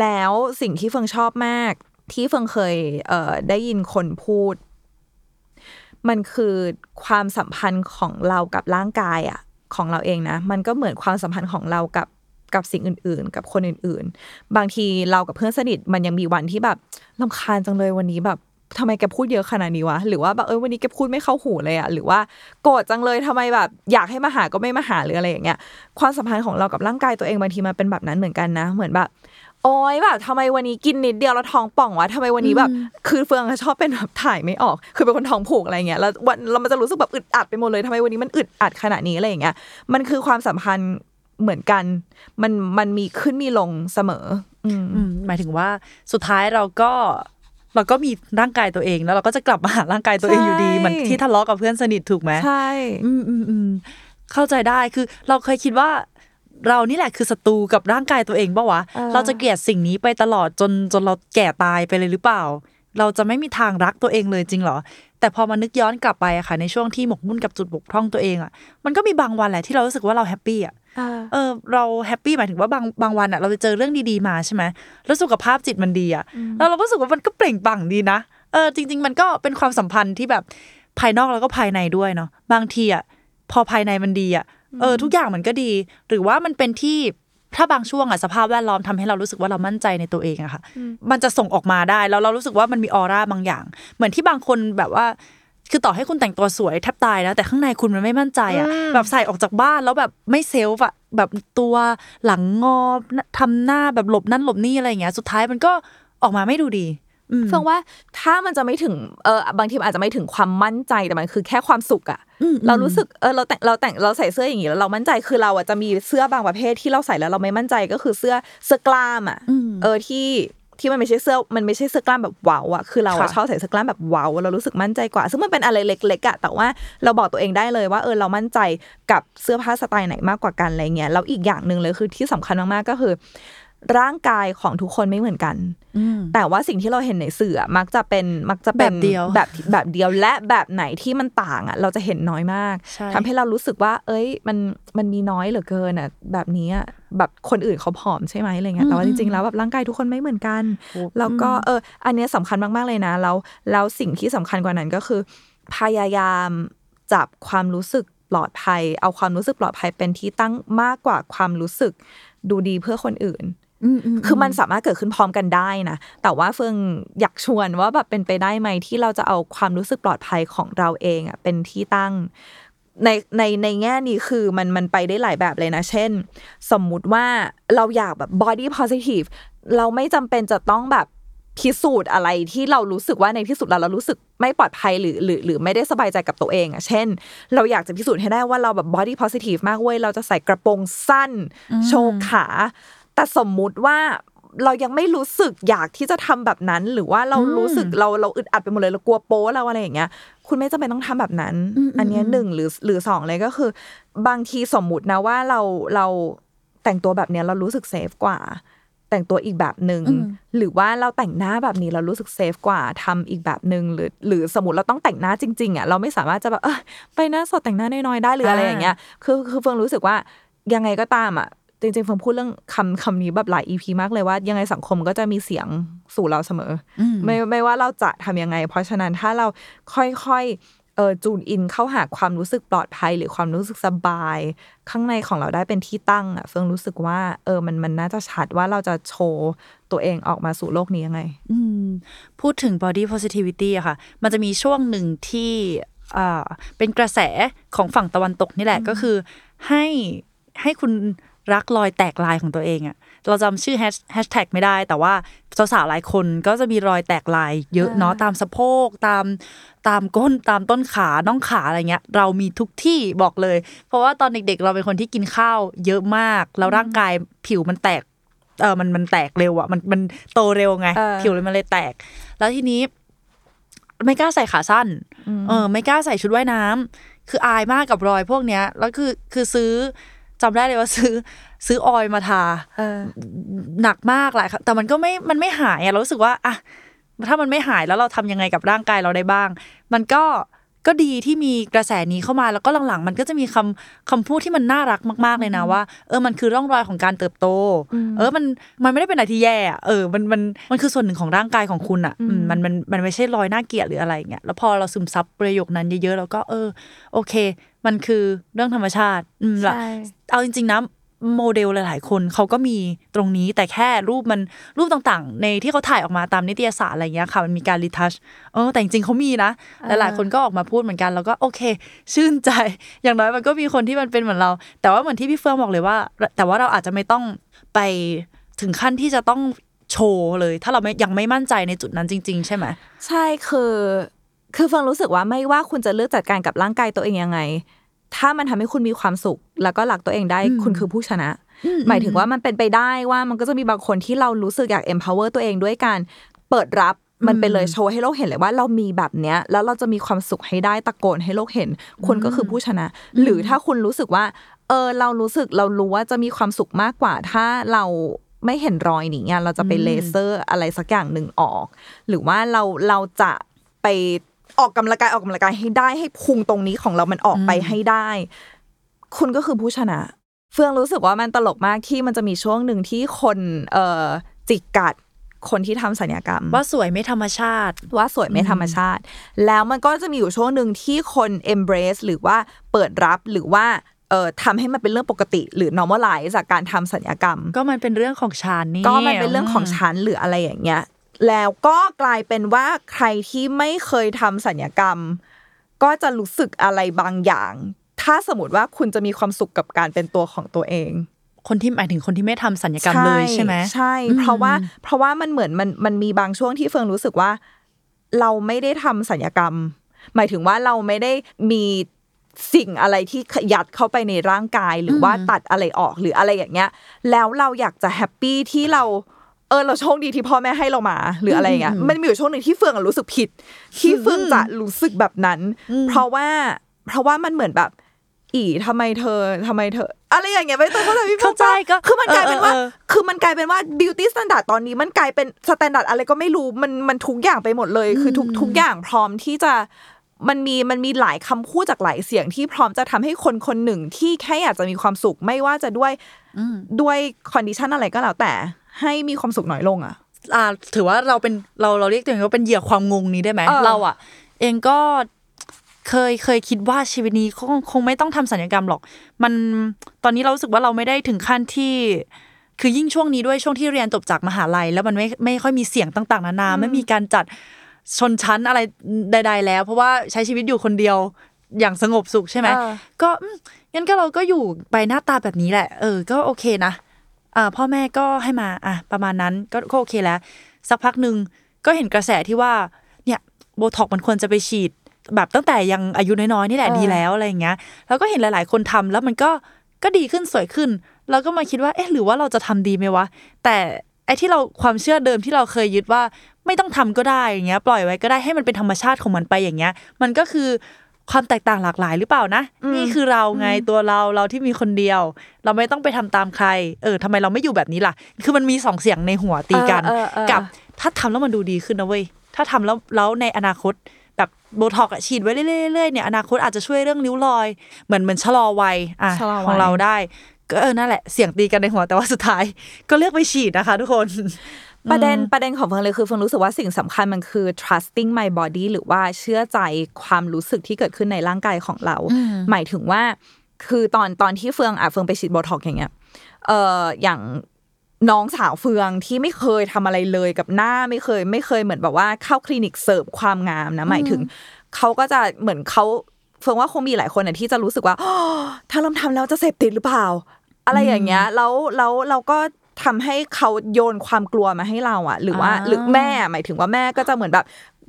แล้วสิ่งที่เฟิงชอบมากที่เฟิงเคยเอ่อได้ยินคนพูดมันคือความสัมพันธ์ของเรากับร่างกายอ่ะของเราเองนะมันก็เหมือนความสัมพันธ์ของเรากับกับสิ่งอื่นๆกับคนอื่นๆบางทีเรากับเพื่อนสนิทมันยังมีวันที่แบบรำคาญจังเลยวันนี้แบบทำไมแกพูดเยอะขนาดนี้วะหรือว่าแบบเอ้ยวันนี้แกพูดไม่เข้าหูเลยอ่ะหรือว่าโกรธจังเลยทำไมแบบอยากให้มาหาก็ไม่มาหาหรืออะไรอย่างเงี้ยความสัมพันธ์ของเรากับร่างกายตัวเองบางทีมันเป็นแบบนั้นเหมือนกันนะเหมือนแบบ โอ๊ยแบบทำไมวันนี้กินนิดเดียวแล้วท้องป่องวะทำไมวันนี้แบบคือเฟืองชอบเป็นแบบถ่ายไม่ออกคือเป็นคนท้องผูกอะไรเงี้ยแล้ววันเรามันจะรู้สึกแบบอึดอัดไปหมดเลยทำไมวันนี้มันอึดอัดขนาดนี้อะไรอย่างเงี้ยมันคือความสัมพันธ์เหมือนกันมันมันมีขึ้นมีลงเสมออืมหมายถึงว่าสุดท้ายเราก็เราก็มีร่างกายตัวเองแล้วเราก็จะกลับมาหาร่างกายตัวเองอยู่ดีเหมือนที่ทะเลาะกับเพื่อนสนิทถูกไหมใช่อืมอืมอืมเข้าใจได้คือเราเคยคิดว่าเรานี่แหละคือศัตรูกับร่างกายตัวเองป่ะวะเราจะเกลียดสิ่งนี้ไปตลอดจนจนเราแก่ตายไปเลยหรือเปล่าเราจะไม่มีทางรักตัวเองเลยจริงเหรอแต่พอมานึกย้อนกลับไปอะค่ะในช่วงที่หมกมุ่นกับจุดบกพร่องตัวเองอะมันก็มีบางวันแหละที่เรารู้สึกว่าเราแฮปปี้อะเออเราแฮปปี้หมายถึงว่าบางบางวันอะเราจะเจอเรื่องดีๆมาใช่ไหมแล้วสุขภาพจิตมันดีอะแล้วเรารู้สึกว่ามันก็เปล่งปลั่งดีนะเออจริงๆมันก็เป็นความสัมพันธ์ที่แบบภายนอกแล้วก็ภายในด้วยเนาะบางทีอะพอภายในมันดีอะเออทุกอย่างมันก็ดีหรือว่ามันเป็นที่ถ้าบางช่วงอะสภาพแวดล้อมทำให้เรารู้สึกว่าเรามั่นใจในตัวเองอะค่ะมันจะส่งออกมาได้แล้วเรารู้สึกว่ามันมีออร่าบางอย่างเหมือนที่บางคนแบบว่าคือต่อให้คุณแต่งตัวสวยแทบตายแล้วแต่ข้างในคุณมันไม่มั่นใจอะแบบใส่ออกจากบ้านแล้วแบบไม่เซลฟ์อะแบบตัวหลังงอทำหน้าแบบหลบนั่นหลบนี่อะไรอย่างเงี้ยสุดท้ายมันก็ออกมาไม่ดูดีฟังว่าถ้ามันจะไม่ถึงเออบางทีอาจจะไม่ถึงความมั่นใจแต่มันคือแค่ความสุขอะเรารู้สึกเออเราแต่งเราแต่งเราใส่เสื้ออย่างงี้แล้วเรามั่นใจคือเราอ่ะจะมีเสื้อบางประเภทที่เราใส่แล้วเราไม่มั่นใจก็คือเสื้อเสื้อกล้ามอ่ะเออที่ที่มันไม่ใช่เสื้อมันไม่ใช่เสื้อกล้ามแบบว้าวอ่ะคือเราชอบใส่เสื้อกล้ามแบบว้าวเรารู้สึกมั่นใจกว่าซึ่งมันเป็นอะไรเล็กๆอ่ะแต่ว่าเราบอกตัวเองได้เลยว่าเออเรามั่นใจกับเสื้อผ้าสไตล์ไหนมากกว่ากันอะไรเงี้ยแล้วอีกอย่างนึงเลยคือที่สำคัญมากๆก็คือร่างกายของทุกคนไม่เหมือนกันแต่ว่าสิ่งที่เราเห็นในสื่อมักจะเป็นมักจะเป็นแบบเดียวแบบแบบเดียวและแบบไหนที่มันต่างอ่ะเราจะเห็นน้อยมากทำให้เรารู้สึกว่าเอ้ยมันมันมีน้อยเหลือเกินอ่ะแบบนี้อ่ะแบบคนอื่นเขาผอมใช่ไหมอะไรเงี้ยแต่ว่าจริงๆแล้วแบบร่างกายทุกคนไม่เหมือนกันแล้วก็เอออันนี้สำคัญมากๆเลยนะแล้วแล้วสิ่งที่สำคัญกว่านั้นก็คือพยายามจับความรู้สึกปลอดภัยเอาความรู้สึกปลอดภัยเป็นที่ตั้งมากกว่าความรู้สึกดูดีเพื่อคนอื่นคือมันสามารถเกิดขึ้นพร้อมกันได้นะแต่ว่าเฟื่องอยากชวนว่าแบบเป็นไปได้ไหมที่เราจะเอาความรู้สึกปลอดภัยของเราเองอ่ะเป็นที่ตั้งในในในแง่นี้คือมันมันไปได้หลายแบบเลยนะเช่นสมมุติว่าเราอยากแบบ body positive เราไม่จำเป็นจะต้องแบบพิสูจน์อะไรที่เรารู้สึกว่าในที่สุดเราเรารู้สึกไม่ปลอดภัยหรือหรือหรือไม่ได้สบายใจกับตัวเองอ่ะเช่นเราอยากจะพิสูจน์ให้ได้ว่าเราแบบ body positive มากเว้ยเราจะใส่กระโปรงสั้นโชว์ขาแต่สมมุติว่าเรายังไม่รู้สึกอยากที่จะทำแบบนั้นหรือว่าเรารู้สึกเราเราอึดอัดไปหมดเลยเรากลัวโป๊เราอะไรอย่างเงี้ยคุณไม่จำเป็นต้องทำแบบนั้นอันนี้หนึ่งหรือหรือสองเลยก็คือบางทีสมมุตินะว่าเราเราแต่งตัวแบบเนี้ยเรารู้สึกเซฟกว่าแต่งตัวอีกแบบนึงหรือว่าเราแต่งหน้าแบบนี้เรารู้สึกเซฟกว่าทำอีกแบบนึงหรือหรือสมมุติเราต้องแต่งหน้าจริงๆอ่ะเราไม่สามารถจะแบบเออไปหน้าสดแต่งหน้าน้อยๆได้หรืออะไรอย่างเงี้ยคือคือเฟิร์นรู้สึกว่ายังไงก็ตามอ่ะจริงๆผมพูดเรื่องคำคำนี้แบบหลาย อี พี มากเลยว่ายังไงสังคมก็จะมีเสียงสู่เราเสมอไม่ไม่ว่าเราจะทำยังไงเพราะฉะนั้นถ้าเราค่อยๆเออจูนอินเข้าหาความรู้สึกปลอดภัยหรือความรู้สึกสบายข้างในของเราได้เป็นที่ตั้งอ่ะเฟื่องรู้สึกว่าเออมันมันน่าจะชัดว่าเราจะโชว์ตัวเองออกมาสู่โลกนี้ยังไงพูดถึง body positivity อะค่ะมันจะมีช่วงหนึ่งที่อ่าเป็นกระแสของฝั่งตะวันตกนี่แหละก็คือให้ให้คุณรักรอยแตกลายของตัวเองอ่ะเราจำชื่อแฮชแท็กไม่ได้แต่ว่าสาวๆหลายคนก็จะมีรอยแตกลายเยอะเนาะตามสะโพกตามตามก้นตามต้นขาน่องขาอะไรเงี้ยเรามีทุกที่บอกเลยเพราะว่าตอนเด็กๆเราเป็นคนที่กินข้าวเยอะมากแล้วร่างกายผิวมันแตกเออมันมันแตกเร็วอ่ะมันมันโตเร็วไงผิวเลยมันเลยแตกแล้วทีนี้ไม่กล้าใส่ขาสั้นเออไม่กล้าใส่ชุดว่ายน้ำคืออายมากกับรอยพวกเนี้ยแล้วคือคือซื้อจำได้เลยว่าซื้อซื้อออยล์มาทาหนักมากหลายค่ะแต่มันก็ไม่มันไม่หายเรารู้สึกว่าอ่ะถ้ามันไม่หายแล้วเราทำยังไงกับร่างกายเราได้บ้างมันก็ก็ดีที่มีกระแสนี้เข้ามาแล้วก็หลังๆมันก็จะมีคำคำพูดที่มันน่ารักมากๆเลยนะว่าเออมันคือร่องรอยของการเติบโตเออมันมันไม่ได้เป็นอะไรที่แย่เออมันมันมันคือส่วนหนึ่งของร่างกายของคุณอ่ะมันมันมันไม่ใช่รอยน่าเกลียดหรืออะไรเงี้ยแล้วพอเราซึมซับประโยคนั้นเยอะๆแล้วก็เออโอเคมันคือเรื่องธรรมชาติอืมล่ะเอาจริงๆนะโมเดลหลายๆคนเขาก็มีตรงนี้แต่แค่รูปมันรูปต่างๆในที่เขาถ่ายออกมาตามนิตยสารอะไรเงี้ยค่ะมันมีการรีทัชเออแต่จริงๆเขามีนะหลายๆคนก็ออกมาพูดเหมือนกันแล้วก็โอเคชื่นใจอย่างน้อยมันก็มีคนที่มันเป็นเหมือนเราแต่ว่าเหมือนที่พี่เฟื่องบอกเลยว่าแต่ว่าเราอาจจะไม่ต้องไป ถึงขั้นที่จะต้องโชว์เลยถ้าเรายังไม่มั่นใจในจุดนั้นจริงๆใช่ไหมใช่คือคือฟังรู้สึกว่าไม่ว่าคุณจะเลือกจัดการกับร่างกายตัวเองยังไงถ้ามันทำให้คุณมีความสุขแล้วก็หลักตัวเองได้คุณคือผู้ชนะหมายถึงว่ามันเป็นไปได้ว่ามันก็จะมีบางคนที่เรารู้สึกอยาก empower ตัวเองด้วยการเปิดรับมันเป็นเลยโชว์ให้โลกเห็นเลยว่าเรามีแบบเนี้ยแล้วเราจะมีความสุขให้ได้ตะโกนให้โลกเห็นคุณก็คือผู้ชนะหรือถ้าคุณรู้สึกว่าเออเรารู้สึกเรารู้ว่าจะมีความสุขมากกว่าถ้าเราไม่เห็นรอยนี้เราจะไปเลเซอร์อะไรสักอย่างหนึ่งออกหรือว่าเราเราจะไปออกกำลังกายออกกำลังกายให้ได้ให้พุงตรงนี้ของเรามันออกไปให้ได้คุณก็คือผู้ชนะเฟื่องรู้สึกว่ามันตลกมากที่มันจะมีช่วงหนึ่งที่คนเอ่อจิกกัดคนที่ทำศัลยกรรมว่าสวยไม่ธรรมชาติว่าสวยไม่ธรรมชาติแล้วมันก็จะมีอยู่ช่วงหนึ่งที่คน embrace หรือว่าเปิดรับหรือว่าเอ่อทำให้มันเป็นเรื่องปกติหรือ normalize จากการทำศัลยกรรมก็มันเป็นเรื่องของฉันนี่ก็มันเป็นเรื่องของฉันหรืออะไรอย่างเงี้ยแล้วก็กลายเป็นว่าใครที่ไม่เคยทำศัลยกรรมก็จะรู้สึกอะไรบางอย่างถ้าสมมติว่าคุณจะมีความสุขกับการเป็นตัวของตัวเองคนที่หมายถึงคนที่ไม่ทำศัลยกรรมเลยใช่ไหมใช่เพราะว่าเพราะว่ามันเหมือนมันมันมีบางช่วงที่เฟิงรู้สึกว่าเราไม่ได้ทำศัลยกรรมหมายถึงว่าเราไม่ได้มีสิ่งอะไรที่ยัดเข้าไปในร่างกายหรือว่าตัดอะไรออกหรืออะไรอย่างเงี้ยแล้วเราอยากจะแฮปปี้ที่เราเออเราโชคดีที่พ่อแม่ให้เรามาหรืออะไรอย่างเงี้ยมันมีอยู่ช่วงนึงที่เฟืองรู้สึกผิดที่เฟืองจะรู้สึกแบบนั้นเพราะว่าเพราะว่ามันเหมือนแบบอีทำไมเธอทำไมเธออะไรอย่างเงี้ยไม่ต้องเข้าใจพี่เข้าใจก็คือมันกลายเป็นว่าคือมันกลายเป็นว่าบิวตี้สแตนดาร์ดตอนนี้มันกลายเป็นสแตนดาร์ดอะไรก็ไม่รู้มันมันทุกอย่างไปหมดเลยคือทุกทุกอย่างพร้อมที่จะมันมีมันมีหลายคำพูดจากหลายเสียงที่พร้อมจะทำให้คนคนหนึ่งที่แค่อยากจะมีความสุขไม่ว่าจะด้วยด้วยคอนดิชันอะไรก็แล้วแต่ให้มีความสุขน้อยลงอ่ะอ่าถือว่าเราเป็นเราเราเรียกตัวเองว่าเป็นเหยื่อความงงนี้ได้ไหมเราอ่ะเองก็เคยเคยคิดว่าชีวิตนี้คงคงไม่ต้องทำศัลยกรรมหรอกมันตอนนี้เรารู้สึกว่าเราไม่ได้ถึงขั้นที่คือยิ่งช่วงนี้ด้วยช่วงที่เรียนจบจากมหาลัยแล้วมันไม่ไม่ค่อยมีเสียงต่างๆนานาไม่มีการจัดชนชั้นอะไรใดๆแล้วเพราะว่าใช้ชีวิตอยู่คนเดียวอย่างสงบสุขใช่ไหมก็งั้นก็เราก็อยู่ไปหน้าตาแบบนี้แหละเออก็โอเคนะอ่าพ่อแม่ก็ให้มาอ่ะประมาณนั้นก็โอเคแล้วสักพักนึงก็เห็นกระแสที่ว่าเนี่ยโบท็อกมันควรจะไปฉีดแบบตั้งแต่ยังอายุน้อยๆนี่แหละดีแล้วอะไรอย่างเงี้ยแล้วก็เห็นหลายๆคนทำแล้วมันก็ก็ดีขึ้นสวยขึ้นเราก็มาคิดว่าเอ๊ะหรือว่าเราจะทำดีไหมวะแต่ไอ้ที่เราความเชื่อเดิมที่เราเคยยึดว่าไม่ต้องทำก็ได้อย่างเงี้ยปล่อยไว้ก็ได้ให้มันเป็นธรรมชาติของมันไปอย่างเงี้ยมันก็คือความแตกต่างหลากหลายหรือเปล่านะนี่คือเราไงตัวเราเราที่มีคนเดียวเราไม่ต้องไปทำตามใครเออทำไมเราไม่อยู่แบบนี้ล่ะคือมันมีสองเสียงในหัวตีกันกับถ้าทำแล้วมันดูดีขึ้นนะเว้ยถ้าทำแล้วแล้วในอนาคตแบบโบท็อกฉีดไว้เรื่อยๆเนี่ยอนาคตอาจจะช่วยเรื่องริ้วรอยเหมือนเหมือนชะลอวัยอ่ะของเราได้ก็เออนั่นแหละเสียงตีกันในหัวแต่ว่าสุดท้ายก็เลือกไปฉีดนะคะทุกคนประเด็นประเด็นของเฟิร์นเลยคือเฟิร์นรู้สึกว่าสิ่งสำคัญมันคือ trusting my body หรือว่าเชื่อใจความรู้สึกที่เกิดขึ้นในร่างกายของเราหมายถึงว่าคือตอนตอนที่เฟิร์นอ่ะเฟิร์นไปฉีดโบท็อกอย่างเงี้ยเอ่ออย่างน้องสาวเฟืองที่ไม่เคยทำอะไรเลยกับหน้าไม่เคยไม่เคยเหมือนแบบว่าเข้าคลินิกเสริมความงามนะหมายถึงเขาก็จะเหมือนเขาเฟืองว่าคงมีหลายคนน่ะที่จะรู้สึกว่าถ้าเราทำแล้วจะเสพติดหรือเปล่าอะไรอย่างเงี้ยแล้วแล้วเราก็ทำให้เขาโยนความกลัวมาให้เราอ่ะหรือว่าหรือแม่หมายถึงว่าแม่ก็จะเหมือนแบบ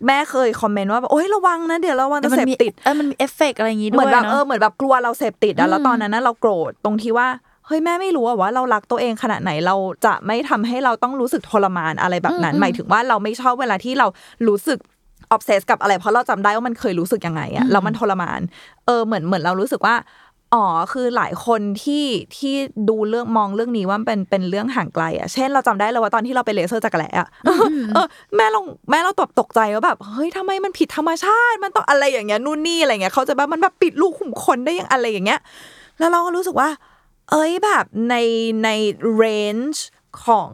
แม่เคยคอมเมนต์ว่าโอ๊ยระวังนะเดี๋ยวระวังจะเสพติดเออมันมีเอฟเฟกต์อะไรอย่างงี้ด้วยเนาะเหมือนแบบเออเหมือนแบบกลัวเราเสพติดอ่ะแล้วตอนนั้นน่ะเราโกรธตรงที่ว่าเฮ้ยแม่ไม่รู้ว่าเรารักตัวเองขนาดไหนเราจะไม่ทำให้เราต้องรู้สึกทรมานอะไรแบบนั้นหมายถึงว่าเราไม่ชอบเวลาที่เรารู้สึกออฟเซสกับอะไรเพราะเราจำได้ว่ามันเคยรู้สึกยังไงอะแล้วมันทรมานเออเหมือนเหมือนเรารู้สึกว่าอ๋อคือหลายคนที่ที่ดูเรื่องมองเรื่องนี้ว่าเป็นเป็นเรื่องห่างไกลอ่ะเช่นเราจำได้เลยว่าตอนที่เราไปเลเซอร์จักรแหละอ่ะเออแม่ลงแม่เราตบตกใจว่าแบบเฮ้ยทำไมมันผิดธรรมชาติมันต้องอะไรอย่างเงี้ยนู่นนี่อะไรเงี้ยเขาจะแบบมันแบบปิดลูกขุมขนได้ยังอะไรอย่างเงี้ยแล้วเราก็รู้สึกว่าเอ้ยแบบในในเรนจ์ของ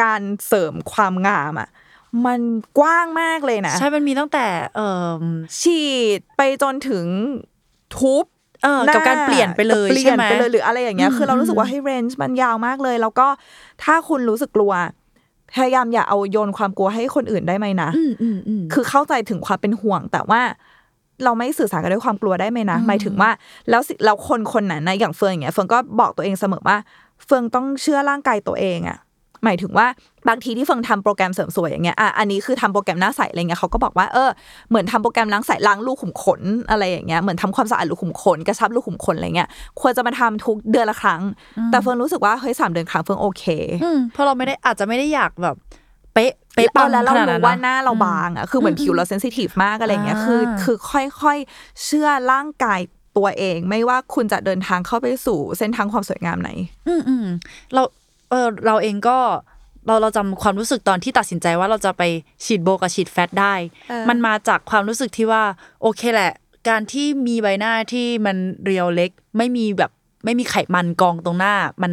การเสริมความงามอ่ะมันกว้างมากเลยนะใช่มันมีตั้งแต่เอ่อฉีดไปจนถึงทุบเออกับการเปลี่ยนไปเลยใช่มั้ยเปลี่ยนไปเลยหรืออะไรอย่างเงี้ยคือเรารู้สึกว่าให้เรนจ์มันยาวมากเลยแล้วก็ถ้าคุณรู้สึกกลัวพยายามอย่าเอาโยนความกลัวให้คนอื่นได้มั้ยนะคือเข้าใจถึงความเป็นห่วงแต่ว่าเราไม่สื่อสารกันด้วยความกลัวได้ไหมนะหมายถึงว่าแล้วแล้วคนคนนั้นนะอย่างเฟิร์นอย่างเงี้ยเฟิร์นก็บอกตัวเองเสมอว่าเฟิร์นต้องเชื่อร่างกายตัวเองอะ หมายถึงว่าบางทีที่เฟิงทำโปรแกรมเสริมสวยอย่างเงี้ยอ่ะอันนี้คือทำโปรแกรมหน้าใสอะไรเงี้ยเขาก็บอกว่าเออเหมือนทำโปรแกรมล้างใสล้างรูขุมขนอะไรอย่างเงี้ยเหมือนทำความสะอาดรูขุมขนกระชับรูขุมขนอะไรเงี้ยควรจะมาทำทุกเดือนละครั้งแต่เฟิงรู้สึกว่าเฮ้ยสามเดือนครั้งเฟิงโอเคเพราะเราไม่ได้อาจจะไม่ได้อยากแบบเป๊ะเป๊ะปังแล้วเรารู้ว่าหน้าเราบางอ่ะคือเหมือนผิวเราเซนซิทีฟมากอะไรเงี้ยคือคือค่อยๆเชื่อร่างกายตัวเองไม่ว่าคุณจะเดินทางเข้าไปสู่เส้นทางความสวยงามไหนอืมอืมเราเออเราเองก็เราเราจำความรู้สึกตอนที่ตัดสินใจว่าเราจะไปฉีดโบกับฉีดแฟตได้มันมาจากความรู้สึกที่ว่าโอเคแหละการที่มีใบหน้าที่มันเรียวเล็กไม่มีแบบไม่มีไขมันกองตรงหน้ามั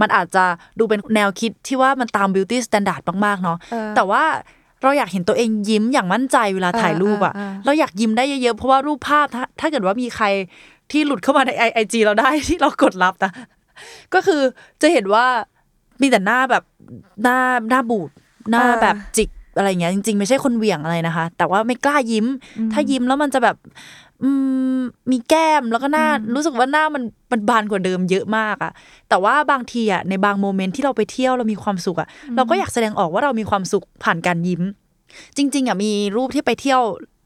นมันอาจจะดูเป็นแนวคิดที่ว่ามันตามบิวตี้สแตนดาร์ดมากๆเนาะแต่ว่าเราอยากเห็นตัวเองยิ้มอย่างมั่นใจเวลาถ่ายรูปอ่ะเราอยากยิ้มได้เยอะๆเพราะว่ารูปภาพถ้าถ้าเกิดว่ามีใครที่หลุดเข้ามาใน ไอ จี เราได้ที่เรากดรับนะก็คือจะเห็นว่ามีแต่หน้าแบบหน้าหน้าบูดหน้าแบบจิกอะไรอย่างเงี้ยจริงๆไม่ใช่คนเหวี่ยงอะไรนะคะแต่ว่าไม่กล้ายิ้มถ้ายิ้มแล้วมันจะแบบอืมมีแก้มแล้วก็หน้ารู้สึกว่าหน้ามันมันบานกว่าเดิมเยอะมากอ่ะแต่ว่าบางทีอ่ะในบางโมเมนต์ที่เราไปเที่ยวเรามีความสุขอ่ะเราก็อยากแสดงออกว่าเรามีความสุขผ่านการยิ้มจริงๆอ่ะมีรูปที่ไปเที่ยว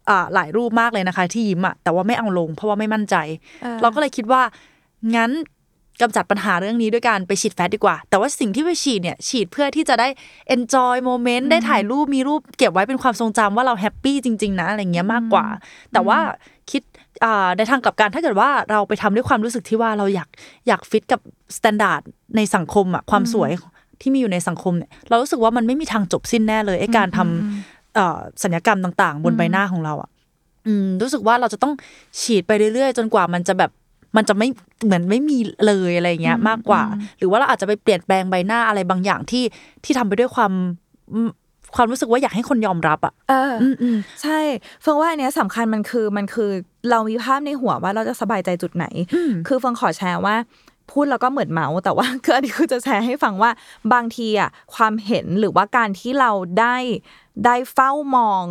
อ่าหลายรูปมากเลยนะคะที่ยิ้มอ่ะแต่ว่าไม่เอาลงเพราะว่าไม่มั่นใจเราก็เลยคิดว่างั้นกำจัดปัญหาเรื่องนี้ด้วยการไปฉีดแฟตดีกว่าแต่ว่าสิ่งที่ไปฉีดเนี่ยฉีดเพื่อที่จะได้ enjoy moment ได้ถ่ายรูปมีรูปเก็บไว้เป็นความทรงจำว่าเราแฮปปี้จริงๆนะอะไรเงี้ยมากกว่าแต่ว่าคิดในทางกลับกันถ้าเกิดว่าเราไปทำด้วยความรู้สึกที่ว่าเราอยากอยากฟิตกับมาตรฐานในสังคมอะความสวยที่มีอยู่ในสังคมเนี่ยเรารู้สึกว่ามันไม่มีทางจบสิ้นแน่เลยไอ้การทำศัลยกรรมต่างๆบนใบหน้าของเราอะรู้สึกว่าเราจะต้องฉีดไปเรื่อยๆจนกว่ามันจะแบบมันจะไม่เหมือนไม่มีเลยอะไรเงี้ยมากกว่าหรือว่าเราอาจจะไปเปลี่ยนแปลงใบหน้าอะไรบางอย่างที่ที่ทำไปด้วยความความรู้สึกว่าอยากให้คนยอมรับอ่ะเออใช่เฟิงว่าอันเนี้ยสำคัญมันคือมันคือเรามีภาพในหัวว่าเราจะสบายใจจุดไหนคือเฟิงขอแชร์ว่าพูดแล้วก็เหมือนเมาแต่ว่าคืออันนี้คือจะแชร์ให้ฟังว่าบางทีอ่ะความเห็นหรือว่าการที่เราได้ได้เฝ้ามอ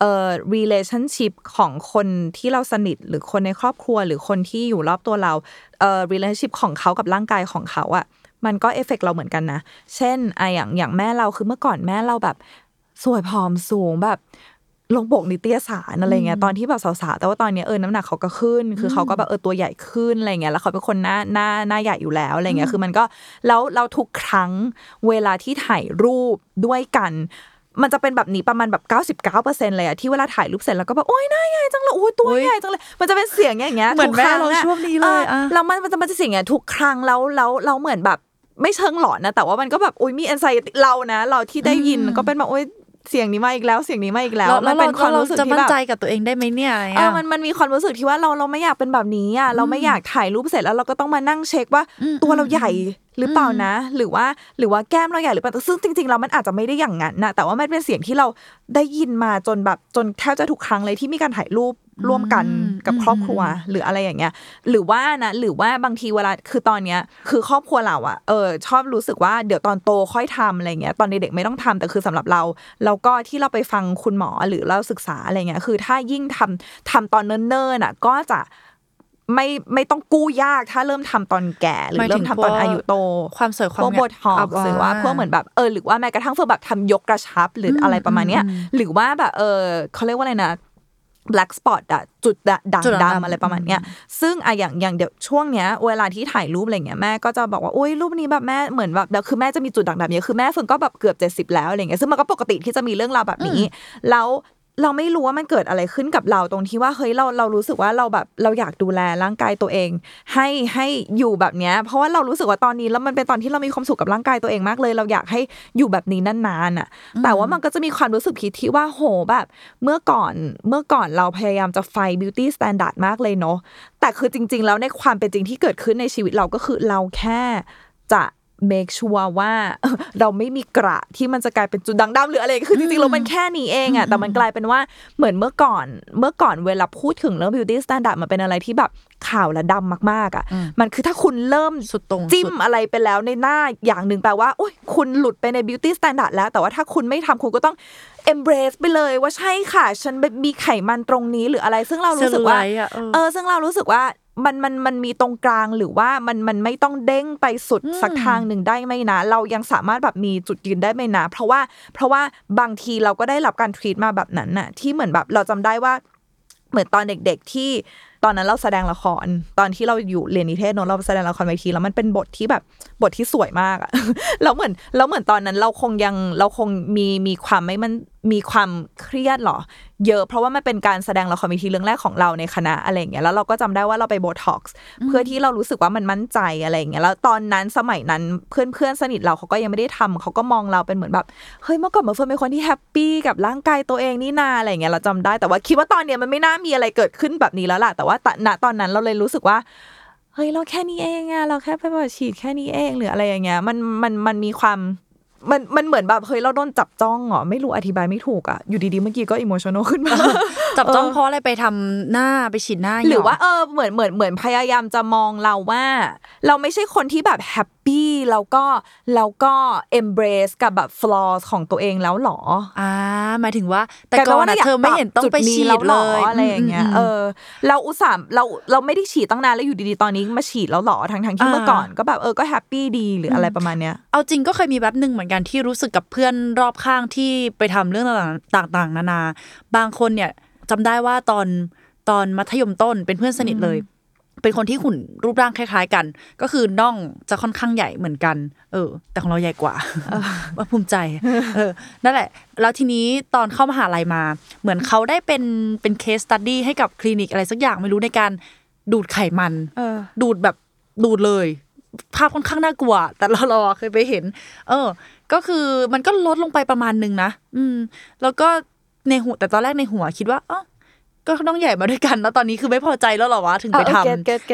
งเอ่อ relationship ของคนที่เราสนิทหรือคนในครอบครัวหรือคนที่อยู่รอบตัวเราเอ่อ relationship ของเขากับร่างกายของเขาอ่ะมันก็เอฟเฟคเราเหมือนกันนะเช่นไออย่างอย่างแม่เราคือเมื่อก่อนแม่เราแบบสวยผอมสูงแบบลงปกนิตยสารอะไรเงี้ยตอนที่แบบสาวๆแต่ว่าตอนนี้เออน้ำหนักเขาก็ขึ้นคือเขาก็แบบเออตัวใหญ่ขึ้นอะไรเงี้ยแล้วเขาเป็นคนหน้าหน้าหน้าใหญ่อยู่แล้วอะไรเงี้ยคือมันก็แล้วเราทุกครั้งเวลาที่ถ่ายรูปด้วยกันมันจะเป็นแบบนี้ประมาณแบบ เก้าสิบเก้าเปอร์เซ็นต์ เลยอะที่เวลาถ่ายรูปเสร็จแล้วก็แบบโอ๊ยหน้าใหญ่จังเลยโอ๊ยตัวใหญ่จังเลยมันจะเป็นเสียงอย่างเงี้ยเหมือนแม่เราช่วงนี้เลยอ่ะแล้วมันมันจะเสียงอย่างทุกครั้งแล้วแล้วเราเหมือนแบบไม่เชิงหลอนนะแต่ว่ามันก็แบบอุ๊ยมี anxiety เรานะเราที่ได้ยินก็เป็นแบบโอ๊ยเสียงนี้มาอีกแล้วเสียงนี้มาอีกแล้วมันเป็นความรู้สึกที่แบบจะมั่นใจกับตัวเองได้ไหมเนี่ยเออมันมันมีความรู้สึกที่ว่าเราเราไม่อยากเป็นแบบนี้อ่ะเราไม่อยากถ่ายรูปเสร็จแล้วเราก็ต้องมานั่งเช็คว่าตัวเราใหญ่หรือเปล่านะหรือว่าหรือว่าแก้มเราใหญ่หรือเปล่าซึ่งจริงๆแล้วมันอาจจะไม่ได้อย่างนั้นนะแต่ว่ามันเป็นเสียงที่เราได้ยินมาจนแบบจนแทบจะทุกครั้งเลยที่มีการถ่ายรูปร่วมกันกับครอบครัวหรืออะไรอย่างเงี้ยหรือว่านะหรือว่าบางทีเวลาคือตอนเนี้ยคือครอบครัวเราอ่ะเออชอบรู้สึกว่าเดี๋ยวตอนโตค่อยทำอะไรเงี้ยตอนเด็กๆไม่ต้องทำแต่คือสำหรับเราแล้วก็ที่เราไปฟังคุณหมอหรือเราศึกษาอะไรเงี้ยคือถ้ายิ่งทำทำตอนเนิ่นๆอ่ะก็จะไม่ไม่ต้องกู้ยากถ้าเริ่มทำตอนแก่หรือเริ่มทำตอนอายุโตความสวยความงามพวกบทหอกหรือว่าพวกเหมือนแบบเออหรือว่าแม้กระทั่งเพื่อแบบทำยกกระชับหรืออะไรประมาณเนี้ยหรือว่าแบบเออเขาเรียกว่าอะไรนะblack spot อ่ะจุดด่างดำอะไรประมาณเนี้ยซึ่งอ่ะอย่างอย่างเดี๋ยวช่วงเนี้ยเวลาที่ถ่ายรูปอะไรเงี้ยแม่ก็จะบอกว่าโอ๊ยรูปนี้แบบแม่เหมือนแบบคือแม่จะมีจุดด่างดำเยอะคือแม่เฟิงก็แบบเกือบเจ็ดสิบแล้วอะไรเงี้ยซึ่งมันก็ปกติที่จะมีเรื่องราวแบบนี้แล้วเราไม่รู้ว่ามันเกิดอะไรขึ้นกับเราตรงที่ว่าเฮ้ยเราเรารู้สึกว่าเราแบบเราอยากดูแลร่างกายตัวเองให้ให้อยู่แบบเนี้ยเพราะว่าเรารู้สึกว่าตอนนี้แล้วมันเป็นตอนที่เรามีความสุขกับร่างกายตัวเองมากเลยเราอยากให้อยู่แบบนี้นานๆอ่ะแต่ว่ามันก็จะมีความรู้สึกผิดที่ว่าโหแบบเมื่อก่อนเมื่อก่อนเราพยายามจะไฟบิวตี้สแตนดาร์ดมากเลยเนาะแต่คือจริงๆแล้วในความเป็นจริงที่เกิดขึ้นในชีวิตเราก็คือเราแค่จะmake sure ว่าเราไม่มีกระที่มันจะกลายเป็นจุดด่างดำหรืออะไรคือจริงๆแล้วมันแค่นี้เองอ่ะแต่มันกลายเป็นว่าเหมือนเมื่อก่อนเมื่อก่อนเวลาพูดถึงเรื่อง beauty standard มันเป็นอะไรที่แบบขาวและดำมากๆอ่ะมันคือถ้าคุณเริ่มสุดตรงจิ้มอะไรไปแล้วในหน้าอย่างนึงแปลว่าโอ๊ยคุณหลุดไปใน beauty standard แล้วแต่ว่าถ้าคุณไม่ทำคุณก็ต้องembrace ไปเลยว่าใช่ค่ะฉันมีไขมันตรงนี้หรืออะไรซึ่งเรารู้สึกว่าเออซึ่งเรารู้สึกว่า มันมันมันมีตรงกลางหรือว่ามันมันไม่ต้องเด้งไปสุดสักทางหนึ่งได้ไหมนะเรายังสามารถแบบมีจุดยืนได้ไหมนะเพราะว่าเพราะว่าบางทีเราก็ได้รับการทรีตมาแบบนั้นน่ะที่เหมือนแบบเราจำได้ว่าเหมือนตอนเด็กๆที่ตอนนั้นเราแสดงละครตอนที่เราอยู่เรียนนิเทศเนาะเราแสดงละครเวทีแล้วมันเป็นบทที่แบบบทที่สวยมากอะแล้วเหมือนแล้วเหมือนตอนนั้นเราคงยังเราคงมีมีความไม่มันมีความเครียดหรอเยอะเพราะว่ามันเป็นการแสดงละครเวทีเรื่องแรกของเราในคณะอะไรอย่างเงี้ยแล้วเราก็จำได้ว่าเราไปโบท็อกซ์เพื่อที่เรารู้สึกว่ามันมั่นใจอะไรอย่างเงี้ยแล้วตอนนั้นสมัยนั้นเพื่อนๆสนิทเราเขาก็ยังไม่ได้ทำเขาก็มองเราเป็นเหมือนแบบเฮ้ยเมื่อก่อนเหมือนเฟิร์นเป็นคนที่แฮปปี้กับร่างกายตัวเองนี่นาอะไรอย่างเงี้ยเราจำได้แต่ว่าคิดว่าตอนเนี้ยมันไม่น่ามีอะไรเกิดขึ้นแบบนี้แล้วล่ะแต่ว่าณตอนนั้นเราเลยรู้สึกว่าเฮ้ยเราแค่นี้เองอะเราแค่ไปบอกฉีดแค่นี้เองหรืออะไรอย่างเงี้ยมันมันมันมีความมันมันเหมือนแบบเฮ้ยเราโดนจับจ้องเหรอไม่รู้อธิบายไม่ถูกอ่ะอยู่ดีๆเมื่อกี้ก็อิโมชันนอลขึ้นมาจับจ้องเพราะอะไรไปทำหน้าไปฉีดหน้าหรือว่าเออเหมือนเหมือนเหมือนพยายามจะมองเราว่าเราไม่ใช่คนที่แบบแฮปปี้แล้วก็แล้วก็เอมเบรสกับแบบ flaws ของตัวเองแล้วหรออ่าหมายถึงว่าแต่ก่อนเธอไม่เห็นต้องไปฉีดเลยอะไรอย่างเงี้ยเออเราอุตส่าห์เราเราไม่ได้ฉีดตั้งนานแล้วอยู่ดีๆตอนนี้มาฉีดแล้วหรอทั้งๆที่เมื่อก่อนก็แบบเออก็แฮปปี้ดีหรืออะไรประมาณเนี้ยเอาจริงก็เคยมีแป๊บนึงเหมือนกันที่รู้สึกกับเพื่อนรอบข้างที่ไปทำเรื่องต่างๆนานาบางคนเนี่ยจำได้ว่าตอนตอนมัธยมต้นเป็นเพื่อนสนิทเลยเป็นคนที่หุ่นรูปร่างคล้ายๆกันก็คือน่องจะค่อนข้างใหญ่เหมือนกันเออแต่ของเราใหญ่กว่าว่าภูมิใจเออนั่นแหละแล้วทีนี้ตอนเข้ามหาลัยมาเหมือนเขาได้เป็นเป็น case study ให้กับคลินิกอะไรสักอย่างไม่รู้ในการดูดไขมันดูดแบบดูดเลยภาพค่อนข้างน่ากลัวแต่เรารอเคยไปเห็นเออก็คือมันก็ลดลงไปประมาณนึงนะอืมแล้วก็ในหัวแต่ตอนแรกในหัวคิดว่าอ๋อก็ต้องใหญ่มาด้วยกันแล้วตอนนี้คือไม่พอใจแล้วหรอวะถึงไปทำ